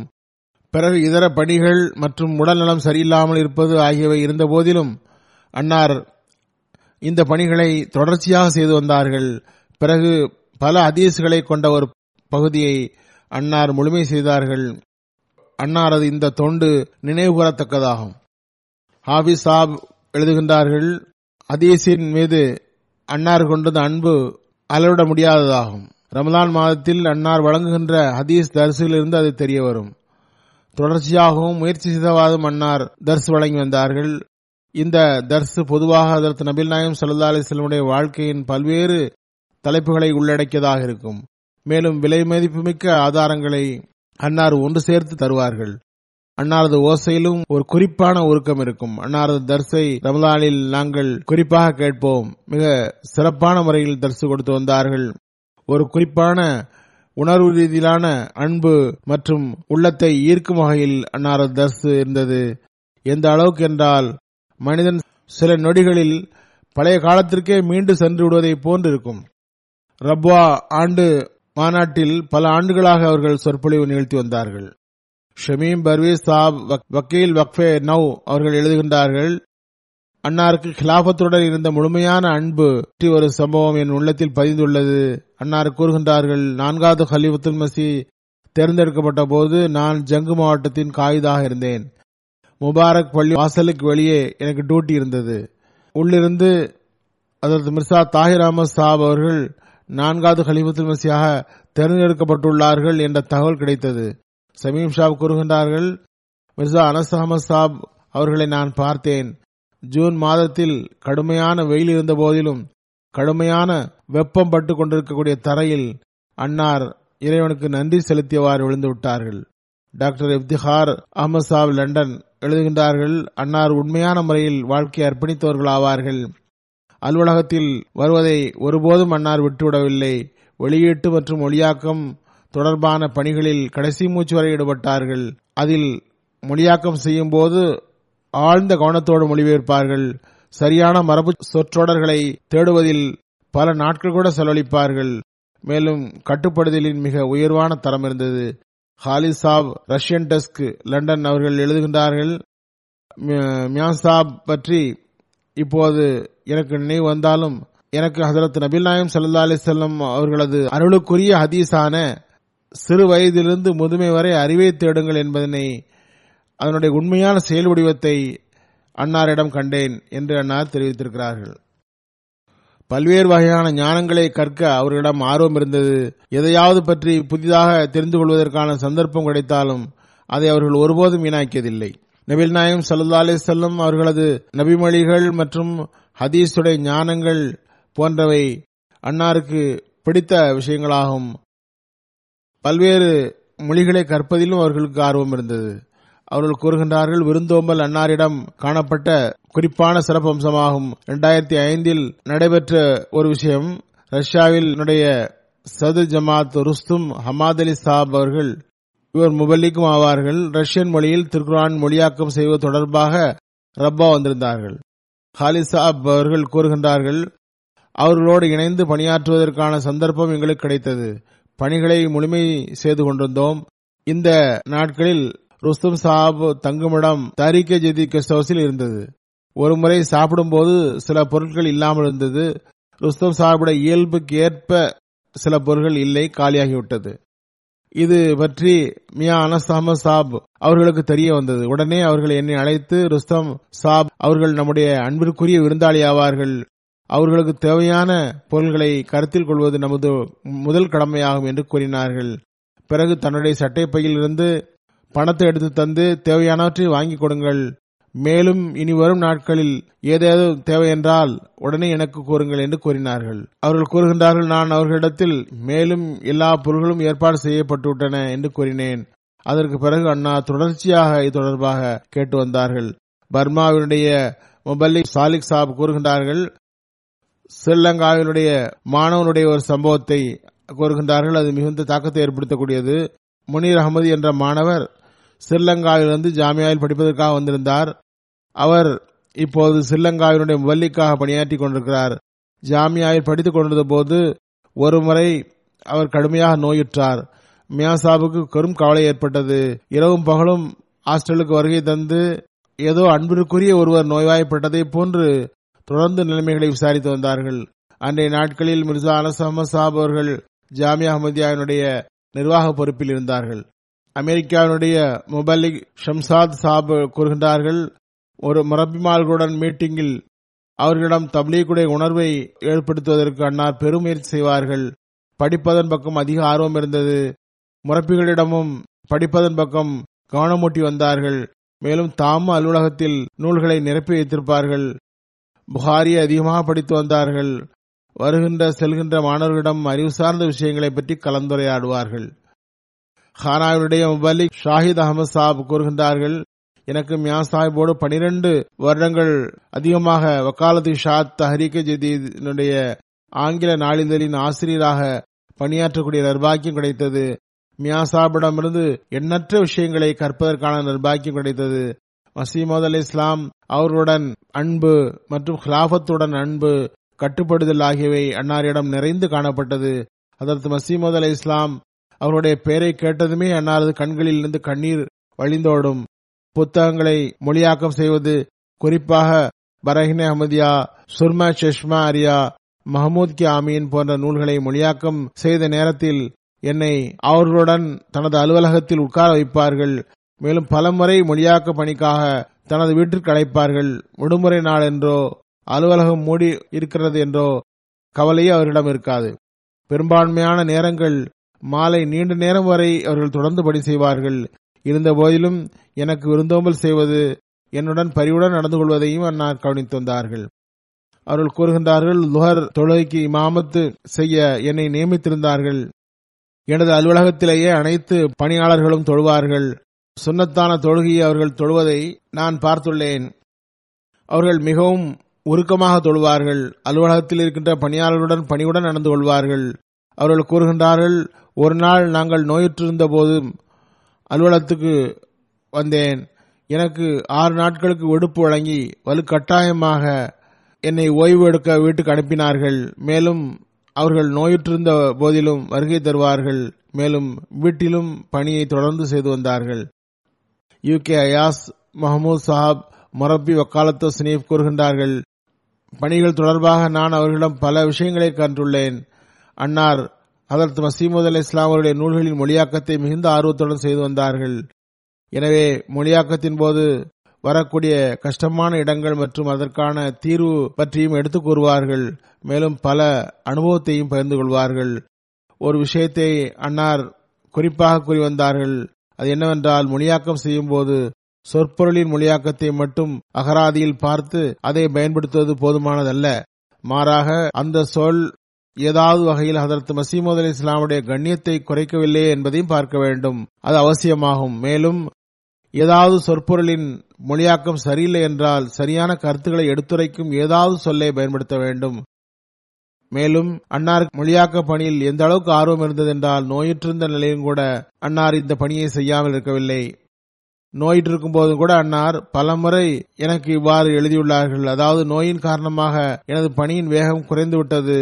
பிறகு இதர பணிகள் மற்றும் உடல்நலம் சரியில்லாமல் இருப்பது ஆகியவை இருந்த போதிலும் அன்னார் இந்த பணிகளை தொடர்ச்சியாக செய்து வந்தார்கள். பிறகு பல ஹதீஸ்களை கொண்ட ஒரு பகுதியை அன்னார் முழுமை செய்தார்கள். அன்னாரது இந்த தொண்டு நினைவுகூரத்தக்கதாகும். ஹாஃபிஸ் சாப் எழுதுகின்றார்கள், ஹதீஸின் மீது அன்னார் கொண்டது அன்பு அளவிட முடியாததாகும். ரமலான் மாதத்தில் அன்னார் வழங்குகின்ற ஹதீஸ் தரிசிலிருந்து அது தெரிய வரும். தொடர்ச்சியாகவும் முயற்சி செய்தவாதும் அன்னார் தர்ஸ் வழங்கி வந்தார்கள். இந்த தர்ஸ் பொதுவாக ஹஜ்ரத் நபிகள் நாயகம் ஸல்லல்லாஹு அலைஹி வஸல்லமுடைய வாழ்க்கையின் பல்வேறு தலைப்புகளை உள்ளடக்கியதாக இருக்கும். மேலும் விலை மதிப்புமிக்க ஆதாரங்களை அன்னார் ஒன்று சேர்த்து தருவார்கள். அன்னாரது ஓசையிலும் ஒரு குறிப்பான உருக்கம் இருக்கும். அன்னாரது தர்ஸை ரமலானில் நாங்கள் குறிப்பாக கேட்போம். மிக சிறப்பான முறையில் தர்ஸ் கொடுத்து வந்தார்கள். ஒரு குறிப்பான உணர்வு ரீதியிலான அன்பு மற்றும் உள்ளத்தை ஈர்க்கும் வகையில் அன்னாரது தர்ஸ் இருந்தது. எந்த அளவுக்கு என்றால், மனிதன் சில நொடிகளில் பழைய காலத்திற்கே மீண்டு சென்று விடுவதை போன்றிருக்கும். ரப்வா ஆண்டு மாநாட்டில் பல ஆண்டுகளாக அவர்கள் சொற்பொழிவு நிகழ்த்தி வந்தார்கள். ஷமீம் பர்வீஸ் சாப் வக்கீல் வக்ஃபே நவ் அவர்கள் எழுதுகின்றார்கள், அன்னாருக்கு கிலாபத்துடன் இருந்த முழுமையான அன்பு ஒரு சம்பவம் என் உள்ளத்தில் பதிந்துள்ளது. அன்னார் கூறுகின்றார்கள், நான்காவது ஹலீஃபத்துல் மசி தேர்ந்தெடுக்கப்பட்ட போது நான் ஜங்கு மாவட்டத்தின் காயிதாக இருந்தேன். முபாரக் பள்ளி வாசலுக்கு வெளியே எனக்கு டியூட்டி இருந்தது. உள்ளிருந்து அதற்கு மிர்சா தாஹிர் அஹமத் சாப் அவர்கள் நான்காவது ஹலீஃபத்துல் மஸீஹாக தேர்ந்தெடுக்கப்பட்டுள்ளார்கள் என்ற தகவல் கிடைத்தது. சமீம் ஷாப் கூறுகின்றார்கள், மிர்சா அனஸ் அஹமத் சாப் அவர்களை நான் பார்த்தேன். ஜூன் மாதத்தில் கடுமையான வெயில் இருந்த போதிலும் கடுமையான வெப்பம் பட்டு கொண்டிருக்கக்கூடிய தரையில் அன்னார் இறைவனுக்கு நன்றி செலுத்தியவாறு விழுந்து விட்டார்கள். டாக்டர் இப்திஹார் அஹமத் சாப் லண்டன் எழுதுகின்றார்கள், அன்னார் உண்மையான முறையில் வாழ்க்கையை அர்ப்பணித்தவர்களாவார்கள். அலுவலகத்தில் வருவதை ஒருபோதும் அன்னார் விட்டுவிடவில்லை. வெளியீட்டு மற்றும் மொழியாக்கம் தொடர்பான பணிகளில் கடைசி மூச்சு வரை ஈடுபட்டார்கள். அதில் மொழியாக்கம் செய்யும் போது ஆழ்ந்த கவனத்தோடு மொழிபெயர்ப்பார்கள். சரியான மரபு சொற்றொடர்களை தேடுவதில் பல நாட்கள் கூட செலவழிப்பார்கள். மேலும் கட்டுப்படுதலின் மிக உயர்வான தரம் இருந்தது. ஹாலித் சாப் ரஷ்யன் டெஸ்க் லண்டன் அவர்கள் எழுதுகின்றார்கள், மியான் சாப் பற்றி இப்போது எனக்கு நினைவு வந்தாலும் எனக்கு ஹஜ்ரத் நபிகள் நாயகம் ஸல்லல்லாஹு அலைஹி வஸல்லம் அவர்களது அருளுக்குரிய ஹதீஸான சிறு வயதிலிருந்து முதுமை வரை அறிவை தேடுங்கள் என்பதனை அதனுடைய உண்மையான செயல் வடிவத்தை அன்னாரிடம் கண்டேன் என்று அன்னார் தெரிவித்திருக்கிறார்கள். பல்வேறு வகையான ஞானங்களை கற்க அவர்களிடம் ஆர்வம் இருந்தது. எதையாவது பற்றி புதிதாக தெரிந்து கொள்வதற்கான சந்தர்ப்பம் கிடைத்தாலும் அதை அவர்கள் ஒருபோதும் வீணாக்கியதில்லை. நபிகள் நாயகம் ஸல்லல்லாஹு அலைஹி வஸல்லம் அவர்களது நபிமொழிகள் மற்றும் ஹதீஸுடைய ஞானங்கள் போன்றவை அன்னாருக்கு பிடித்த விஷயங்களாகும். பல்வேறு மொழிகளை கற்பதிலும் அவர்களுக்கு ஆர்வம் இருந்தது. அவர்கள் கூறுகின்றார்கள், விருந்தோம்பல் அன்னாரிடம் காணப்பட்ட குறிப்பான சிறப்பு அம்சமாகும். இரண்டாயிரத்தி ஐந்தில் நடைபெற்ற ஒரு விஷயம், ரஷ்யாவில் சதுர் ஜமாத் ருஸ்தும் ஹமாத் அலி சாப் அவர்கள், இவர் முபல்லிக்கும் ஆவார்கள், ரஷ்யன் மொழியில் திருக்குரான் மொழியாக்கம் செய்வது தொடர்பாக ரப்பா வந்திருந்தார்கள். ஹாலித் சாப் அவர்கள் கூறுகின்றார்கள், அவர்களோடு இணைந்து பணியாற்றுவதற்கான சந்தர்ப்பம் எங்களுக்கு கிடைத்தது. பணிகளை முழுமை செய்து கொண்டிருந்தோம். இந்த நாட்களில் ருஸ்தும் சாப் தங்குமிடம் தாரிகே ஜதி கெஸ்ட் ஹவுஸில் இருந்தது. ஒரு முறை சாப்பிடும்போது சில பொருட்கள் இல்லாமல் இருந்தது. ருஸ்தும் சாப்புடைய இயல்புக்கு ஏற்ப சில பொருட்கள் இல்லை, காலியாகிவிட்டது. இது பற்றி மியா அனஸ் அஹமத் சாப் அவர்களுக்கு தெரிய வந்தது. உடனே அவர்கள் என்னை அழைத்து, ருஸ்தம் சாப் அவர்கள் நம்முடைய அன்பிற்குரிய விருந்தாளி ஆவார்கள். அவர்களுக்கு தேவையான பொருள்களை கருத்தில் கொள்வது நமது முதல் கடமையாகும் என்று கூறினார்கள். பிறகு தன்னுடைய சட்டை பையிலிருந்து பணத்தை எடுத்து தந்து, தேவையானவற்றை வாங்கி கொடுங்கள். மேலும் இனி வரும் நாட்களில் ஏதாவது தேவை என்றால் உடனே எனக்கு கூறுங்கள் என்று கூறினார்கள். அவர்கள் கூறுகின்றார்கள், நான் அவர்களிடத்தில் மேலும் எல்லா பொருட்களும் ஏற்பாடு செய்யப்பட்டுவிட்டன என்று கூறினேன். அதற்கு பிறகு அண்ணா தொடர்ச்சியாக இது தொடர்பாக கேட்டு வந்தார்கள். பர்மாவினுடைய முபல்லிக் சாலிக் சாப் கூறுகின்றார்கள், ஸ்ரீலங்காவினுடைய மாணவனுடைய ஒரு சம்பவத்தை கூறுகின்றார்கள். அது மிகுந்த தாக்கத்தை ஏற்படுத்தக்கூடியது. முனீர் அகமது என்ற மாணவர் ஸ்ரீலங்காவிலிருந்து ஜாமியாவில் படிப்பதற்காக வந்திருந்தார். அவர் இப்போது ஸ்ரீலங்காவினுடைய முவல்லிக்காக பணியாற்றி கொண்டிருக்கிறார். ஜாமியாவில் படித்துக் கொண்டிருந்த போது ஒருமுறை அவர் கடுமையாக நோயுற்றார். மியாசாபுக்கு பெரும் கவலை ஏற்பட்டது. இரவும் பகலும் ஹாஸ்டலுக்கு வருகை தந்து ஏதோ அன்பிற்குரிய ஒருவர் நோய்வாய்ப்பட்டதை போன்று தொடர்ந்து நிலைமைகளை விசாரித்து வந்தார்கள். அன்றைய நாட்களில் மிர்சா அனஸ் அஹ்மத் சாப் அவர்கள் ஜாமியா அஹ்மதியாவினுடைய நிர்வாக பொறுப்பில் இருந்தார்கள். அமெரிக்காவினுடைய முபல்லிக் ஷம்சாத் சாப் கூறுகின்றார்கள், ஒரு மரபிமால்களுடன் மீட்டிங்கில் அவர்களிடம் தப்லீகுடைய உணர்வை ஏற்படுத்துவதற்கு அன்னார் பெருமுயற்சி செய்வார்கள். படிப்பதன் பக்கம் அதிக ஆர்வம் இருந்தது. முரப்பிகளிடமும் படிப்பதன் பக்கம் கவனமூட்டி வந்தார்கள். மேலும் தாம அலுவலகத்தில் நூல்களை நிரப்பி வைத்திருப்பார்கள். புகாரியை அதிகமாக படித்து வந்தார்கள். வருகின்ற செல்கின்ற மாணவர்களிடம் அறிவு சார்ந்த விஷயங்களை பற்றி கலந்துரையாடுவார்கள். ஹானாவினுடைய முபல்லிக் ஷாஹித் அகமது சாப் கூறுகின்றார்கள், எனக்கு மியா சாஹிபோடு பனிரெண்டு வருடங்கள் அதிகமாக வக்காலத் ஷாத் தஹரீக் ஜதீதினுடைய ஆங்கில நாளிதழின் ஆசிரியராக பணியாற்றக்கூடிய நிர்பாக்கியம் கிடைத்தது. மியா சாஹிபிடமிருந்து எண்ணற்ற விஷயங்களை கற்பதற்கான நிர்பாக்கியம் கிடைத்தது. மசீமது அலி இஸ்லாம் அவர்களுடன் அன்பு மற்றும் ஹிலாபத்துடன் அன்பு, கட்டுப்படுதல் ஆகியவை அன்னாரிடம் நிறைந்து காணப்பட்டது. அதற்கு மசீமது அலி இஸ்லாம் அவருடைய பெயரை கேட்டதுமே அன்னாரது கண்களில் இருந்து கண்ணீர் வழிந்தோடும். புத்தகங்களை மொழியாக்கம் செய்வது, குறிப்பாக பரஹினே அஹ்மதியா, சுர்மா செஷ்மா அரியா, மஹமூத் கி ஆமீன் போன்ற நூல்களை மொழியாக்கம் செய்த நேரத்தில் என்னை அவர்களுடன் தனது அலுவலகத்தில் உட்கார வைப்பார்கள். மேலும் பலமுறை மொழியாக்க பணிக்காக தனது வீட்டிற்கு அழைப்பார்கள். விடுமுறை நாள் என்றோ அலுவலகம் மூடி இருக்கிறது என்றோ கவலையே அவர்களிடம் இருக்காது. பெரும்பான்மையான நேரங்கள் மாலை நீண்ட நேரம் வரை அவர்கள் தொடர்ந்து பணி செய்வார்கள். இருந்த போதிலும் எனக்கு விருந்தோம்பல் செய்வது, என்னுடன் பரிவுடன் நடந்து கொள்வதையும் அன்னார் கவனித்து வந்தார்கள். அவர்கள் கூறுகின்றார்கள், லுஹர் தொழுகைக்கு இமாமத்து செய்ய என்னை நியமித்திருந்தார்கள். எனது அலுவலகத்திலேயே அனைத்து பணியாளர்களும் தொழுவார்கள். சுன்னத்தான தொழுகையை அவர்கள் தொழுவதை நான் பார்த்துள்ளேன். அவர்கள் மிகவும் உருக்கமாக தொழுவார்கள். அலுவலகத்தில் இருக்கின்ற பணியாளர்களுடன் பணிவுடன் நடந்து கொள்வார்கள். அவர்கள் கூறுகின்றார்கள், ஒரு நாள் நாங்கள் நோயுற்றிருந்த போதும் அலுவலகத்துக்கு வந்தேன். எனக்கு ஆறு நாட்களுக்கு விடுப்பு வழங்கி வலுக்கட்டாயமாக என்னை ஓய்வு எடுக்க வீட்டுக்கு அனுப்பினார்கள். மேலும் அவர்கள் நோயுற்றிருந்த போதிலும் வருகை தருவார்கள். மேலும் வீட்டிலும் பணியை தொடர்ந்து செய்து வந்தார்கள். யூகே அயாஸ் மஹமூத் சாஹப் மொரப்பி வக்காலத்து ஸ்னீப் கூறுகின்றார்கள், பணிகள் தொடர்பாக நான் அவர்களிடம் பல விஷயங்களை கற்றுள்ளேன். அன்னார் ஹதரத் மசீமது அலி இஸ்லாம் அவருடைய நூல்களின் மொழியாக்கத்தை மிகுந்த ஆர்வத்துடன் செய்து வந்தார்கள். எனவே மொழியாக்கத்தின் போது வரக்கூடிய கஷ்டமான இடங்கள் மற்றும் அதற்கான தீர்வு பற்றியும் எடுத்து கூறுவார்கள். மேலும் பல அனுபவத்தையும் பகிர்ந்து கொள்வார்கள். ஒரு விஷயத்தை அன்னார் குறிப்பாக கூறி வந்தார்கள். அது என்னவென்றால், மொழியாக்கம் செய்யும் போது சொற்பொருளின் மொழியாக்கத்தை மட்டும் அகராதியில் பார்த்து அதை பயன்படுத்துவது போதுமானதல்ல. மாறாக அந்த சொல் ஏதாவது வகையில் ஹதரத் மசீமது அலி இஸ்லாமுடைய கண்ணியத்தை குறைக்கவில்லை என்பதையும் பார்க்க வேண்டும். அது அவசியமாகும். மேலும் ஏதாவது சொற்பொருளின் மொழியாக்கம் சரியில்லை என்றால் சரியான கருத்துக்களை எடுத்துரைக்கும் ஏதாவது சொல்லை பயன்படுத்த வேண்டும். மேலும் அன்னார் மொழியாக்க பணியில் எந்த அளவுக்கு ஆர்வம் இருந்தது என்றால், நோயுற்றிருந்த நிலையும் கூட அன்னார் இந்த பணியை செய்யாமல் இருக்கவில்லை. நோயிற்றிருக்கும் போதும் கூட அன்னார் பலமுறை எனக்கு இவ்வாறு எழுதியுள்ளார்கள், அதாவது நோயின் காரணமாக எனது பணியின் வேகம் குறைந்துவிட்டது.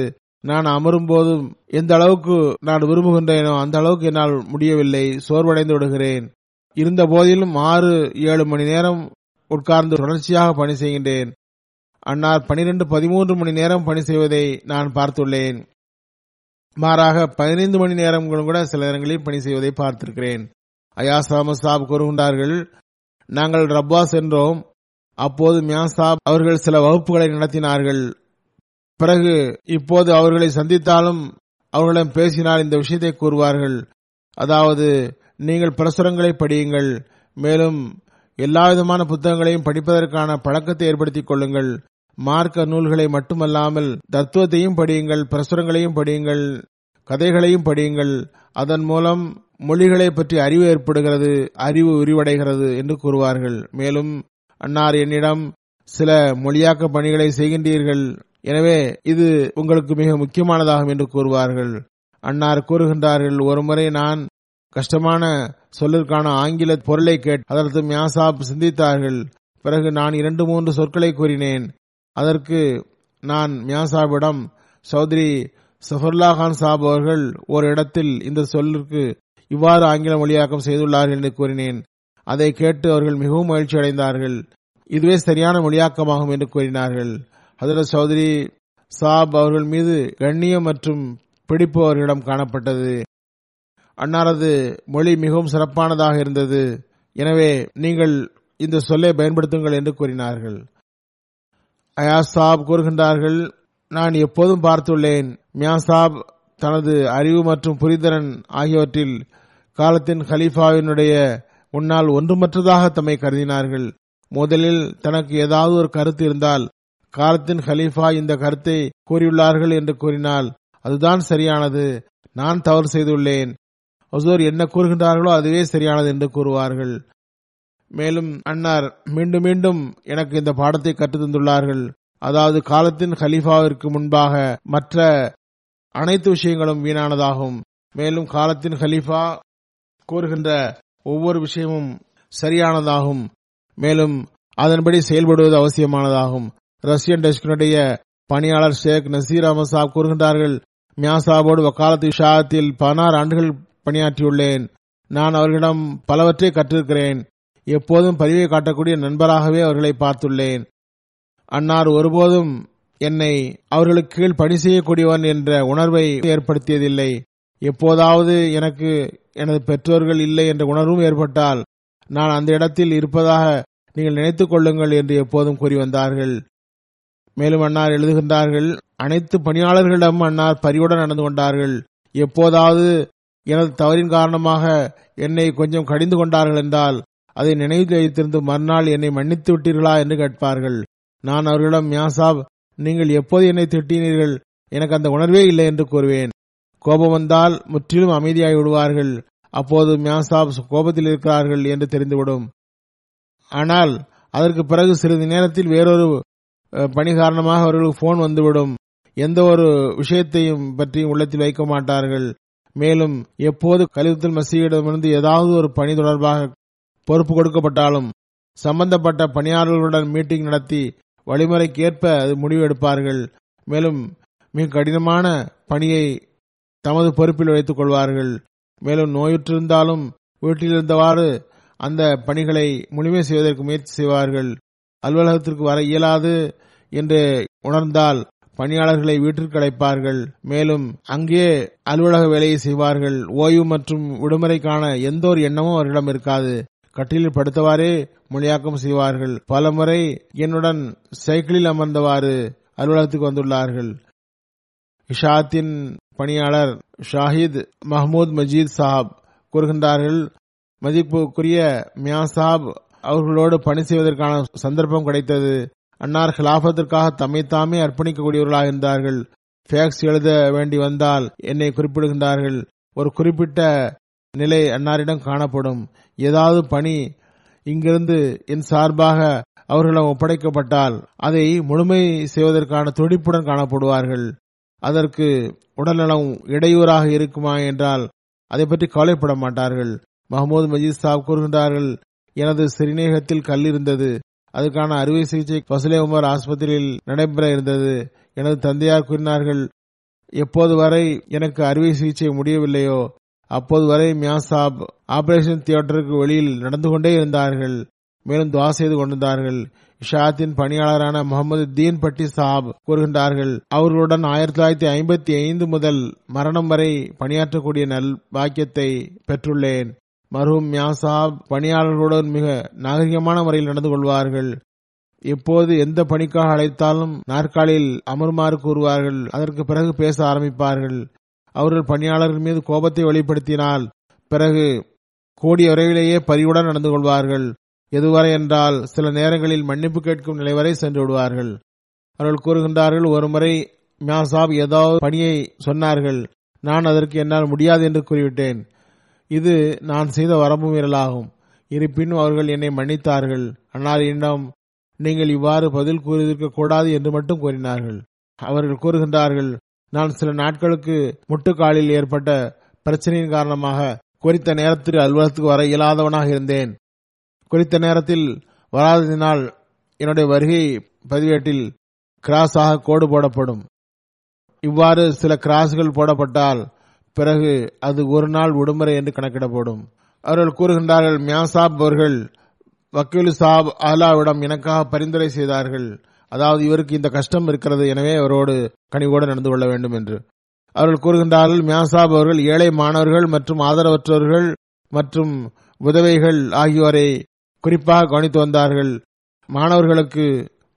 நான் அமரும் போதும் எந்த அளவுக்கு நான் விரும்புகின்றேனோ அந்த அளவுக்கு என்னால் முடியவில்லை. சோர்வடைந்து விடுகிறேன். இருந்த போதிலும் ஆறு ஏழு மணி நேரம் உட்கார்ந்து தொடர்ச்சியாக பணி செய்கின்றேன். அன்னார் பனிரெண்டு பதிமூன்று மணி நேரம் பணி செய்வதை நான் பார்த்துள்ளேன். மாறாக பதினைந்து மணி நேரங்களும் கூட சில நேரங்களில் பணி செய்வதை பார்த்திருக்கிறேன். அயாஸ் அஹமத் சாப் கூறுகின்றார்கள், நாங்கள் ரப்வா சென்றோம். அப்போது மியா சாப் அவர்கள் சில வகுப்புகளை நடத்தினார்கள். பிறகு இப்போது அவர்களை சந்தித்தாலும் அவர்களிடம் பேசினால் இந்த விஷயத்தை கூறுவார்கள், அதாவது நீங்கள் பிரசுரங்களை படியுங்கள். மேலும் எல்லாவிதமான புத்தகங்களையும் படிப்பதற்கான பழக்கத்தை ஏற்படுத்திக் கொள்ளுங்கள். மார்க்க நூல்களை மட்டுமல்லாமல் தத்துவத்தையும் படியுங்கள், பிரசுரங்களையும் படியுங்கள், கதைகளையும் படியுங்கள். அதன் மூலம் மொழிகளை பற்றி அறிவு ஏற்படுகிறது, அறிவு விரிவடைகிறது என்று கூறுவார்கள். மேலும் அன்னார் என்னிடம், சில மொழியாக்க பணிகளை செய்கின்றீர்கள், எனவே இது உங்களுக்கு மிக முக்கியமானதாகும் என்று கூறுவார்கள். அன்னார் கூறுகின்றார்கள், ஒருமுறை நான் கஷ்டமான சொல்லிற்கான ஆங்கில பொருளை கேட்டு அதற்கு மியா சாப் சிந்தித்தார்கள். பிறகு நான் இரண்டு மூன்று சொற்களை கூறினேன். அதற்கு நான் மியா சாபிடம், சௌத்ரி சஃபருல்லா கான் சாப் அவர்கள் ஒரு இடத்தில் இந்த சொல்லிற்கு இவ்வாறு ஆங்கில மொழியாக்கம் செய்துள்ளார்கள் என்று கூறினேன். அதை கேட்டு அவர்கள் மிகவும் மகிழ்ச்சி அடைந்தார்கள். இதுவே சரியான மொழியாக்கமாகும் என்று கூறினார்கள். ஹஜ்ரத் சௌத்ரி சாப் அவர்கள் மீது கண்ணியம் மற்றும் பிடிப்பு அவர்களிடம் காணப்பட்டது. அன்னாரது மொழி மிகவும் சிறப்பானதாக இருந்தது. எனவே நீங்கள் இந்த சொல்லை பயன்படுத்துங்கள் என்று கூறினார்கள். அயாஸ் சாப் கூறுகின்றார்கள், நான் எப்போதும் பார்த்துள்ளேன், மியா சாப் தனது அறிவு மற்றும் புரிதரன் ஆகியவற்றில் காலத்தின் ஹலீஃபாவினுடைய முன்னால் ஒன்றுமற்றதாக தம்மை கருதினார்கள். முதலில் தனக்கு ஏதாவது ஒரு கருத்து இருந்தால் காலத்தின் ஹலீஃபா இந்த கருத்தை கூறியுள்ளார்கள் என்று கூறினால் அதுதான் சரியானது, நான் தவறு செய்துள்ளேன், ஹுசூர் என்ன கூறுகின்றார்களோ அதுவே சரியானது என்று கூறுவார்கள். மேலும் அன்னார் மீண்டும் மீண்டும் எனக்கு இந்த பாடத்தை கற்றுத் தந்துள்ளார்கள். அதாவது காலத்தின் ஹலீஃபாவிற்கு முன்பாக மற்ற அனைத்து விஷயங்களும் வீணானதாகும். மேலும் காலத்தின் ஹலீஃபா கூறுகின்ற ஒவ்வொரு விஷயமும் சரியானதாகும். மேலும் அதன்படி செயல்படுவது அவசியமானதாகும். ரஷ்யன் டெஸ்கினுடைய பணியாளர் ஷேக் நசீர் அஹமது சாப் கூறுகின்றார்கள், மியா சாபோடு வக்காலத்து விஷயத்தில் பதினாறு ஆண்டுகள் பணியாற்றியுள்ளேன். நான் அவர்களிடம் பலவற்றை கற்றிருக்கிறேன். எப்போதும் பரிவை காட்டக்கூடிய நண்பராகவே அவர்களை பார்த்துள்ளேன். அன்னார் ஒருபோதும் என்னை அவர்களுக்கு கீழ் பணி செய்யக்கூடியவன் என்ற உணர்வை ஏற்படுத்தியதில்லை. எப்போதாவது எனக்கு எனது பெற்றோர்கள் இல்லை என்ற உணர்வும் ஏற்பட்டால் நான் அந்த இடத்தில் இருப்பதாக நீங்கள் நினைத்துக் கொள்ளுங்கள் என்று எப்போதும் கூறி வந்தார்கள். மேலும் அன்னார் எழுதுகின்றார்கள், அனைத்து பணியாளர்களிடம் அன்னார் பரிவுடன் நடந்து கொண்டார்கள். எப்போதாவது எனது தவறின் காரணமாக என்னை கொஞ்சம் கடிந்து கொண்டார்கள் என்றால் அதை நினைவில் வைத்திருந்து மறுநாள் என்னை மன்னித்து விட்டீர்களா என்று கேட்பார்கள். நான் அவர்களிடம், மியா சாப், நீங்கள் எப்போது என்னை திட்டினீர்கள், எனக்கு அந்த உணர்வே இல்லை என்று கூறுவேன். கோபம் வந்தால் முற்றிலும் அமைதியாகி விடுவார்கள். அப்போது மியா சாப் கோபத்தில் இருக்கிறார்கள் என்று தெரிந்துவிடும். ஆனால் அதற்கு பிறகு சிறிது நேரத்தில் வேறொரு பணி காரணமாக அவர்களுக்கு போன் வந்துவிடும். எந்த ஒரு விஷயத்தையும் பற்றி உள்ளத்தில் வைக்க மாட்டார்கள். மேலும் எப்போது கலீஃபத்துல் மசீஹிடமிருந்து ஏதாவது ஒரு பணி தொடர்பாக பொறுப்பு கொடுக்கப்பட்டாலும் சம்பந்தப்பட்ட பணியாளர்களுடன் மீட்டிங் நடத்தி வழிமுறைக்கு ஏற்ப அது முடிவு எடுப்பார்கள். மேலும் மிக கடினமான பணியை தமது பொறுப்பில் வைத்துக் கொள்வார்கள். மேலும் நோயுற்றிருந்தாலும் வீட்டிலிருந்தவாறு அந்த பணிகளை முழுமை செய்வதற்கு முயற்சி செய்வார்கள். அலுவலகத்திற்கு வர இயலாது என்று உணர்ந்தால் பணியாளர்களை வீட்டிற்கு அழைப்பார்கள். மேலும் அங்கே அலுவலக வேலையை செய்வார்கள். ஓய்வு மற்றும் விடுமுறைக்கான எந்த ஒரு எண்ணமும் அவர்களிடம் இருக்காது. கட்டிலில் படுத்தவாறே மொழியாக்கம் செய்வார்கள். பல முறை என்னுடன் சைக்கிளில் அமர்ந்தவாறு அலுவலகத்துக்கு வந்துள்ளார்கள். இஷாத்தின் பணியாளர் ஷாஹித் மஹமூத் மஜீத் சாஹப் கூறுகின்றார்கள், மதிப்புக்குரிய மியா சாப் அவர்களோடு பணி செய்வதற்கான சந்தர்ப்பம் கிடைத்தது. அன்னார் ஹிலாபத்திற்காக தம்மை தாமே அர்ப்பணிக்கக்கூடியவர்களாக இருந்தார்கள். ஃபேக்ஸ் எழுத வேண்டி வந்தால் என்னை குறிப்பிடுகின்றார்கள். ஒரு குறிப்பிட்ட நிலை அன்னாரிடம் காணப்படும். ஏதாவது பணி இங்கிருந்து என் சார்பாக அவர்களிடம் ஒப்படைக்கப்பட்டால் அதை முழுமை செய்வதற்கான துடிப்புடன் காணப்படுவார்கள். அதற்கு உடல்நலம் இடையூறாக இருக்குமா என்றால் அதை பற்றி கவலைப்பட மாட்டார்கள். மஹமூத் மஜீத் சாப் கூறுகின்றார்கள், எனது சிறுநீரகத்தில் கல் இருந்தது. அதுக்கான அறுவை சிகிச்சை பசுலே உமர் ஆஸ்பத்திரியில் நடைபெற இருந்தது. எனது தந்தையார் கூறினார்கள், எப்போது வரை எனக்கு அறுவை சிகிச்சை முடியவில்லையோ அப்போது வரை மியா சாப் ஆபரேஷன் தியேட்டருக்கு வெளியில் நடந்து கொண்டே இருந்தார்கள். மேலும் துவா செய்து கொண்டிருந்தார்கள். இஷாத்தின் பணியாளரான முகமது தீன் பட்டி சாப் கூறுகின்றார்கள், அவர்களுடன் ஆயிரத்தி தொள்ளாயிரத்தி ஐம்பத்தி ஐந்து முதல் மரணம் வரை பணியாற்றக்கூடிய நல் பாக்கியத்தை பெற்றுள்ளேன். மர்ஹூம் மியா சாப் பணியாளர்களுடன் மிக நாகரிகமான முறையில் நடந்து கொள்வார்கள். எப்போது எந்த பணிக்காக அழைத்தாலும் நாற்காலியில் அமருமாறு கூறுவார்கள். அதற்கு பிறகு பேச ஆரம்பிப்பார்கள். அவர்கள் பணியாளர்கள் மீது கோபத்தை வெளிப்படுத்தினால் பிறகு கூடிய விரைவிலேயே பரிவுடன் நடந்து கொள்வார்கள். எதுவரை என்றால் சில நேரங்களில் மன்னிப்பு கேட்கும் நிலை வரை சென்று விடுவார்கள். அவர்கள் கூறுகின்றார்கள், ஒருமுறை மியா சாப் ஏதாவது பணியை சொன்னார்கள். நான் அதற்கு என்னால் முடியாது என்று கூறிவிட்டேன். இது நான் செய்த வரம்பு மீறலாகும். இருப்பினும் அவர்கள் என்னை மன்னித்தார்கள். ஆனால் என்னிடம் நீங்கள் இவ்வாறு பதில் கூறியிருக்க கூடாது என்று மட்டும் கூறினார்கள். அவர்கள் கூறுகின்றார்கள், நான் சில நாட்களுக்கு முட்டுக்காலில் ஏற்பட்ட பிரச்சனையின் காரணமாக குறித்த நேரத்தில் அலுவலகத்துக்கு வர இயலாதவனாக இருந்தேன். குறித்த நேரத்தில் வராததினால் என்னுடைய வருகை பதிவேட்டில் கிராஸாக கோடு போடப்படும். இவ்வாறு சில கிராஸ்கள் போடப்பட்டால் பிறகு அது ஒரு நாள் விடுமுறை என்று கணக்கிடப்படும். அவர்கள் கூறுகின்றார்கள், மியாசாப் அவர்கள் வக்கீல் சாப் ஆலாவிடம் எனக்காக பரிந்துரை செய்தார்கள், அதாவது இவருக்கு இந்த கஷ்டம் இருக்கிறது, எனவே அவரோடு கனிவோடு நடந்து கொள்ள வேண்டும் என்று. அவர்கள் கூறுகின்றார்கள், மியாசாப் அவர்கள் ஏழை மாணவர்கள் மற்றும் ஆதரவற்றவர்கள் மற்றும் விதவைகள் ஆகியோரை குறிப்பாக கவனித்து வந்தார்கள். மாணவர்களுக்கு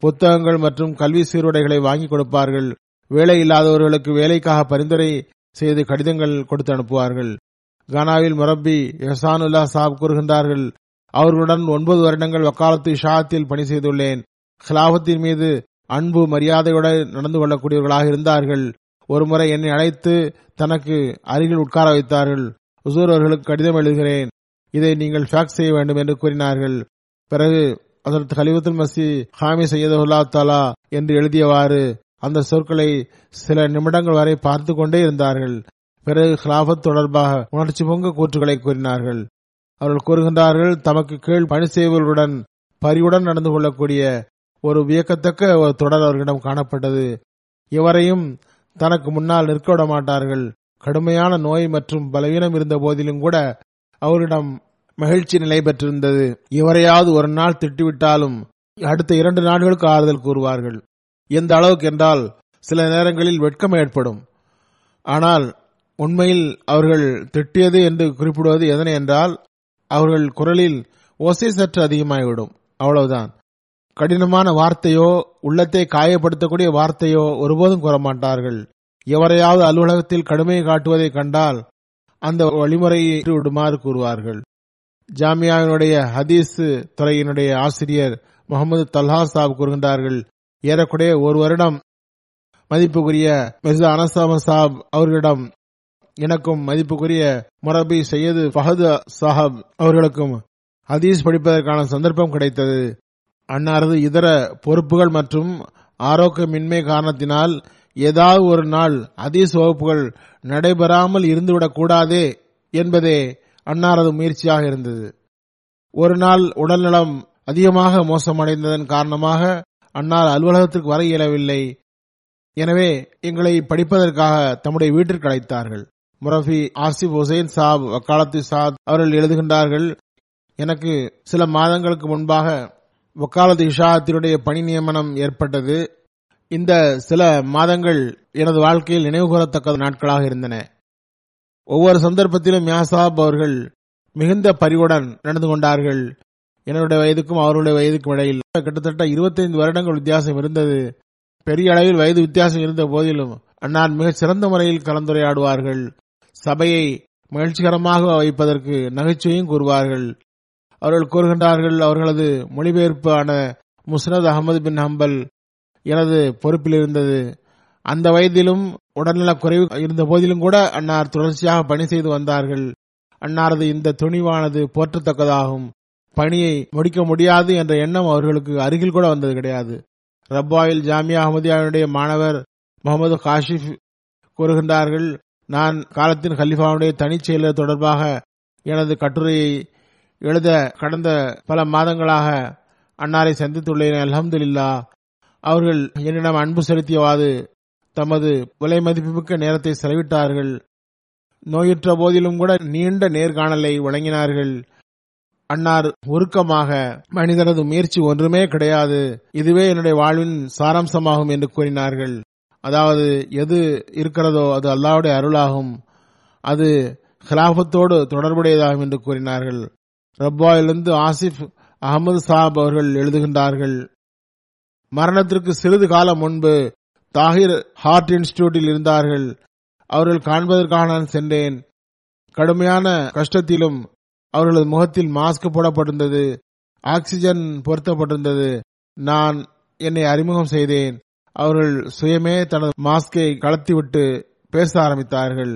புத்தகங்கள் மற்றும் கல்வி சீருடைகளை வாங்கி கொடுப்பார்கள். வேலை இல்லாதவர்களுக்கு வேலைக்காக பரிந்துரை செய்து கடிதங்கள் கொடுத்து அனுப்புவார்கள். கானாவில் மொரப்பி எஹசானுல்லா சாப் கூறுகின்றார்கள், அவர்களுடன் ஒன்பது வருடங்கள் வக்காலத்து இஷாத்தில் பணி செய்துள்ளேன். கிலாபத்தின் மீது அன்பு மரியாதையுடன் நடந்து கொள்ளக்கூடியவர்களாக இருந்தார்கள். ஒருமுறை என்னை அழைத்து தனக்கு அருகில் உட்கார வைத்தார்கள். ஹுசூர் அவர்களுக்கு கடிதம் எழுதுகிறேன், இதை நீங்கள் ஃபேக்ஸ் செய்ய வேண்டும் என்று கூறினார்கள். பிறகு அதற்கு ஹலிஃபத்துல் மசி ஹாமி சையதுல்லா தாலா என்று எழுதியவாறு அந்த சொற்களை சில நிமிடங்கள் வரை பார்த்து கொண்டே இருந்தார்கள். பிறகு கிலாபத் தொடர்பாக உணர்ச்சி பொங்க கூற்றுகளை கூறினார்கள். அவர்கள் கூறுகின்றார்கள், தமக்கு கீழ் பணி செய்வர்களுடன் பரிவுடன் நடந்து கொள்ளக்கூடிய ஒரு வியக்கத்தக்க ஒரு தொடர் அவர்களிடம் காணப்பட்டது. இவரையும் தனக்கு முன்னால் நிற்க விட மாட்டார்கள். கடுமையான நோய் மற்றும் பலவீனம் இருந்த போதிலும் கூட அவரிடம் மகிழ்ச்சி நிலை பெற்றிருந்தது. இவரையாவது ஒரு நாள் திட்டுவிட்டாலும் அடுத்த இரண்டு நாட்களுக்கு ஆறுதல் கூறுவார்கள். எந்த அளவுக்கு என்றால் சில நேரங்களில் வெட்கம் ஏற்படும். ஆனால் உண்மையில் அவர்கள் திட்டியது என்று குறிப்பிடுவது எதனை என்றால், அவர்கள் குரலில் ஓசை சற்று அதிகமாகிவிடும், அவ்வளவுதான். கடினமான வார்த்தையோ உள்ளத்தை காயப்படுத்தக்கூடிய வார்த்தையோ ஒருபோதும் கூற மாட்டார்கள். எவரையாவது அலுவலகத்தில் கடுமையை காட்டுவதை கண்டால் அந்த வழிமுறையை விடுமாறு கூறுவார்கள். ஜாமியாவினுடைய ஹதீஸ் துறையினுடைய ஆசிரியர் முகமது தல்ஹா சாப் கூறுகின்றார்கள், ஏறக்குடைய ஒரு வருடம் மதிப்புக்குரிய மிர்சா அனசாம சாப் அவர்களிடம் எனக்கும் மதிப்புக்குரிய மொரப்பி சையது ஃபஹது சாஹப் அவர்களுக்கும் ஹதீஸ் படிப்பதற்கான சந்தர்ப்பம் கிடைத்தது. அன்னாரது இதர பொறுப்புகள் மற்றும் ஆரோக்கியமின்மை காரணத்தினால் ஏதாவது ஒரு நாள் ஹதீஸ் வகுப்புகள் நடைபெறாமல் இருந்துவிடக் கூடாதே என்பதே அன்னாரது முயற்சியாக இருந்தது. ஒரு நாள் உடல்நலம் அதிகமாக மோசமடைந்ததன் காரணமாக அன்னார் அலுவலகத்திற்கு வர இயலவில்லை. எனவே எங்களை படிப்பதற்காக தம்முடைய வீட்டிற்கு அழைத்தார்கள். முரஃபி ஆசிப் ஹுசைன் சாப் வக்காலத்து சாத் அவர்கள் எழுதுகின்றார்கள், எனக்கு சில மாதங்களுக்கு முன்பாக வக்காலத்து இஷாத்தினுடைய பணி நியமனம் ஏற்பட்டது. இந்த சில மாதங்கள் எனது வாழ்க்கையில் நினைவுகூரத்தக்க நாட்களாக இருந்தன. ஒவ்வொரு சந்தர்ப்பத்திலும் மியாசாப் அவர்கள் மிகுந்த பரிவுடன் நடந்து கொண்டார்கள். என்னுடைய வயதுக்கும் அவருடைய வயதுக்கும் இடையில் கிட்டத்தட்ட இருபத்தைந்து வருடங்கள் வித்தியாசம் இருந்தது. பெரிய அளவில் வயது வித்தியாசம் இருந்த போதிலும் அன்னார் மிக சிறந்த முறையில் கலந்துரையாடுவார்கள். சபையை மகிழ்ச்சிகரமாக வைப்பதற்கு நகைச்சுவையும் கூறுவார்கள். அவர்கள் கூறுகின்றார்கள், அவர்களது மொழிபெயர்ப்பு ஆன முஸ்னத் அகமது பின் ஹம்பல் எனது பொறுப்பில் இருந்தது. அந்த வயதிலும் உடல்நலக் குறைவு இருந்த போதிலும் கூட அன்னார் தொடர்ச்சியாக பணி செய்து வந்தார்கள். அன்னாரது இந்த துணிவானது போற்றத்தக்கதாகும். பணியை முடிக்க முடியாது என்ற எண்ணம் அவர்களுக்கு அருகில் கூட வந்தது கிடையாது. ரப்பாயில் ஜாமியா அஹமதியாவுடைய மாணவர் முகமது காஷிப் கூறுகின்றார்கள், நான் காலத்தின் ஹலிஃபாவுடைய தனிச் செயலர் தொடர்பாக எனது கட்டுரையை எழுத கடந்த பல மாதங்களாக அன்னாரை சந்தித்துள்ளேன். அல்ஹம்துலில்லா, அவர்கள் என்னிடம் அன்பு செலுத்தியவாது தமது விலை மதிப்புமிக்க நேரத்தை செலவிட்டார்கள். நோயுற்ற போதிலும் கூட நீண்ட நேர்காணலை வழங்கினார்கள். அன்னார் உருக்கமாக, மனிதனது முயற்சி ஒன்றுமே கிடையாது, இதுவே என்னுடைய வாழ்வின் சாராம்சமாகும் என்று கூறினார்கள். அதாவது எது இருக்கிறதோ அது அல்லாஹ்வுடைய அருளாகும், அது கிலாஃபத்தோடு தொடர்புடையதாகும் என்று கூறினார்கள். ரப்பாயிலிருந்து ஆசிப் அகமது சாப் அவர்கள் எழுதுகின்றார்கள், மரணத்திற்கு சிறிது காலம் முன்பு தாகிர் ஹார்ட் இன்ஸ்டிடியூட்டில் இருந்தார்கள். அவர்கள் காண்பதற்காக நான் சென்றேன். கடுமையான கஷ்டத்திலும் அவர்களது முகத்தில் மாஸ்க் போடப்பட்டிருந்தது, ஆக்சிஜன் பொருத்தப்பட்டிருந்தது. நான் என்னை அறிமுகம் செய்தேன். அவர்கள் சுயமே தனது மாஸ்கை கலத்திவிட்டு பேச ஆரம்பித்தார்கள்.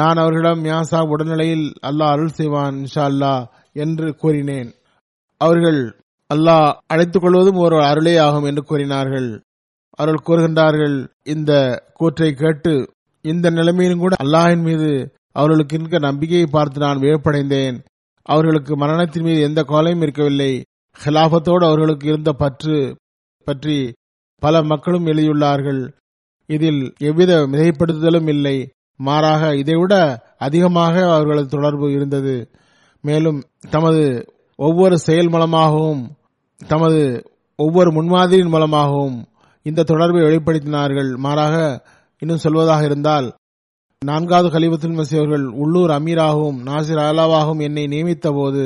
நான் அவர்களிடம் மியாசா உடல்நிலையில் அல்லாஹ் அருள் செய்வான் இன்ஷா அல்லாஹ் என்று கூறினேன். அவர்கள் அல்லாஹ் அழைத்துக் கொள்வதும் ஒரு அருளே ஆகும் என்று கூறினார்கள். அவர்கள் கூறுகின்றார்கள், இந்த கூற்றை கேட்டு இந்த நிலைமையிலும் கூட அல்லாஹின் மீது அவர்களுக்கு இருக்க நம்பிக்கையை பார்த்து நான் வியப்படைந்தேன். அவர்களுக்கு மரணத்தின் மீது எந்த கவலையும் இருக்கவில்லை. ஹிலாஃபத்தோடு அவர்களுக்கு இருந்த பற்று பற்றி பல மக்களும் எழுதியுள்ளார்கள். இதில் எவ்வித மிகைப்படுத்துதலும் இல்லை. மாறாக இதைவிட அதிகமாக அவர்களது தொடர்பு இருந்தது. மேலும் தமது ஒவ்வொரு செயல் மூலமாகவும் தமது ஒவ்வொரு முன்மாதிரியின் மூலமாகவும் இந்த தொடர்பை வெளிப்படுத்தினார்கள். மாறாக இன்னும் சொல்வதாக இருந்தால், நான்காவது கலீஃபத்துல் மஸீஹ் அவர்கள் உள்ளூர் அமீராகவும் நாசிர் அலாவாகவும் என்னை நியமித்த போது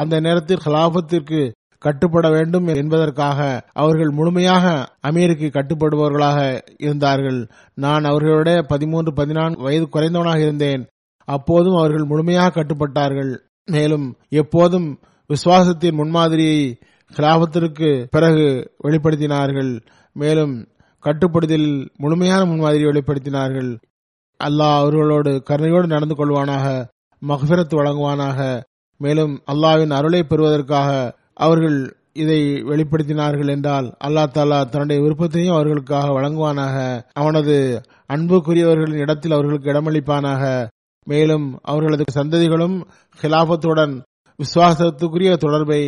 அந்த நேரத்தில் கலாபத்திற்கு கட்டுப்பட வேண்டும் என்பதற்காக அவர்கள் முழுமையாக அமீருக்கு கட்டுப்படுபவர்களாக இருந்தார்கள். நான் அவர்களோட பதிமூன்று பதினான்கு வயது குறைந்தவனாக இருந்தேன். அப்போதும் அவர்கள் முழுமையாக கட்டுப்பட்டார்கள். மேலும் எப்போதும் விசுவாசத்தின் முன்மாதிரியை கிலாபத்திற்கு பிறகு வெளிப்படுத்தினார்கள். மேலும் கட்டுப்படுதல் முழுமையான முன்மாதிரியை வெளிப்படுத்தினார்கள். அல்லாஹ் அவர்களோடு கருணையோடு நடந்து கொள்வானாக, மக்ஃபிரத் வழங்குவானாக. மேலும் அல்லாஹ்வின் அருளை பெறுவதற்காக அவர்கள் இதை வெளிப்படுத்தினார்கள் என்றால் அல்லாஹ் தஆலா தன்னுடைய விருப்பத்தையும் அவர்களுக்காக வழங்குவானாக. அவனது அன்புக்குரியவர்களின் இடத்தில் அவர்களுக்கு இடமளிப்பானாக. மேலும் அவர்களது சந்ததிகளும் கிலாபத்துடன் விசுவாசத்துக்குரிய தொடர்பை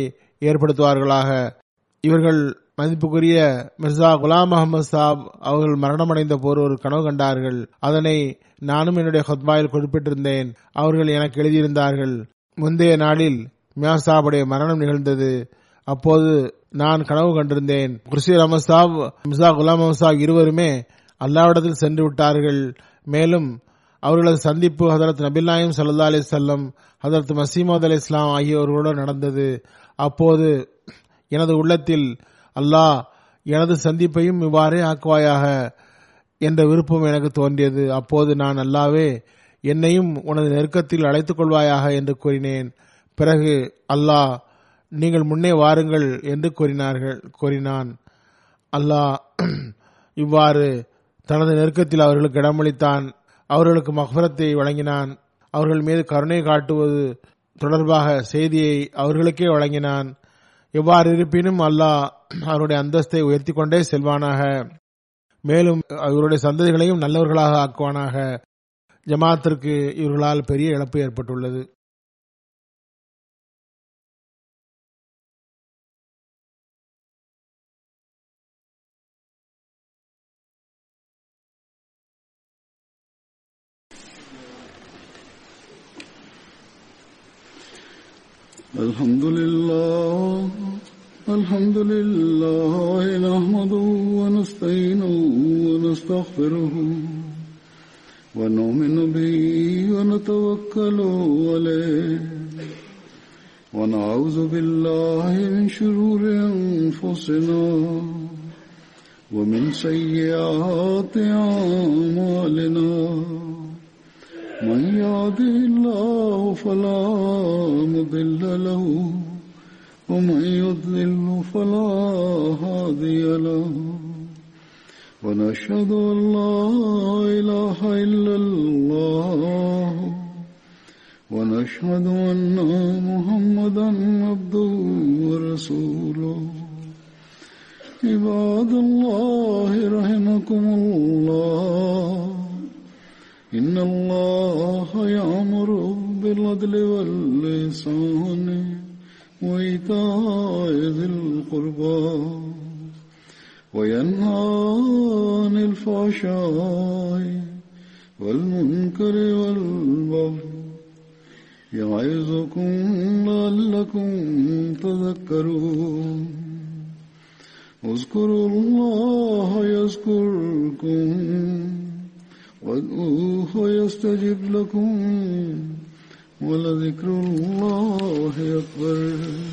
ஏற்படுத்துவார்களாக. இவர்கள் மதிப்புக்குரிய மிர்சா குலாம் அகமது சாப் அவர்கள் மரணமடைந்த போர் ஒரு கனவு கண்டார்கள். அதனை நானும் என்னுடைய ஹுத்பாயில் குறிப்பிட்டிருந்தேன். அவர்கள் எனக்கு எழுதியிருந்தார்கள், முந்தைய நாளில் மியாஸ் சாபுடைய மரணம் நிகழ்ந்தது. அப்போது நான் கனவு கண்டிருந்தேன், குர்ஷீர் அகமது சாப் மிர்சா குலாம் அகமது சாப் இருவருமே அல்லாவிடத்தில் சென்று விட்டார்கள். மேலும் அவர்களது சந்திப்பு ஹதரத் நபில் நாயம் ஸல்லல்லாஹு அலைஹி வஸல்லம் ஹதரத் மசீமது அலைஹி இஸ்லாம் ஆகியோர்களோடு நடந்தது. அப்போது எனது உள்ளத்தில், அல்லாஹ் எனது சந்திப்பையும் இவ்வாறே ஆக்குவாயாக என்ற விருப்பம் எனக்கு தோன்றியது. அப்போது நான், அல்லாவே என்னையும் உனது நெருக்கத்தில் அழைத்துக் கொள்வாயாக என்று கூறினேன். பிறகு அல்லாஹ், நீங்கள் முன்னே வாருங்கள் என்று கூறினார்கள் கூறினான் அல்லாஹ் இவ்வாறு தனது நெருக்கத்தில் அவர்களுக்கு இடமளித்தான். அவர்களுக்கு மக்ஃபிரத்தை வழங்கினான். அவர்கள் மீது கருணை காட்டுவது தொடர்பாக செய்தியை அவர்களுக்கே வழங்கினான். எவ்வாறு இருப்பினும் அல்லாஹ் அவருடைய அந்தஸ்தை உயர்த்தி கொண்டே செல்வானாக. மேலும் அவருடைய சந்ததிகளையும் நல்லவர்களாக ஆக்குவானாக. ஜமாத்திற்கு இவர்களால் பெரிய இழப்பு ஏற்பட்டுள்ளது. الحمد لله الحمد لله نحمده ونستعينه ونستغفره ونؤمن به ونتوكل عليه ونعوذ بالله من شرور أنفسنا ومن سيئات أعمالنا من يهده الله فلا مضل له ومن يضلل فلا هادي له ونشهد أن لا إله إلا الله ونشهد أن محمدا عبده ورسوله عباد الله رحمكم الله إن الله يأمر بالعدل والإحسان وإيتاء ذي القربى وينهى عن الفحشاء والمنكر والبغي يعظكم لعلكم تذكرون اذكروا الله يذكركم وادعوه يستجب لكم ولذكر الله أكبر.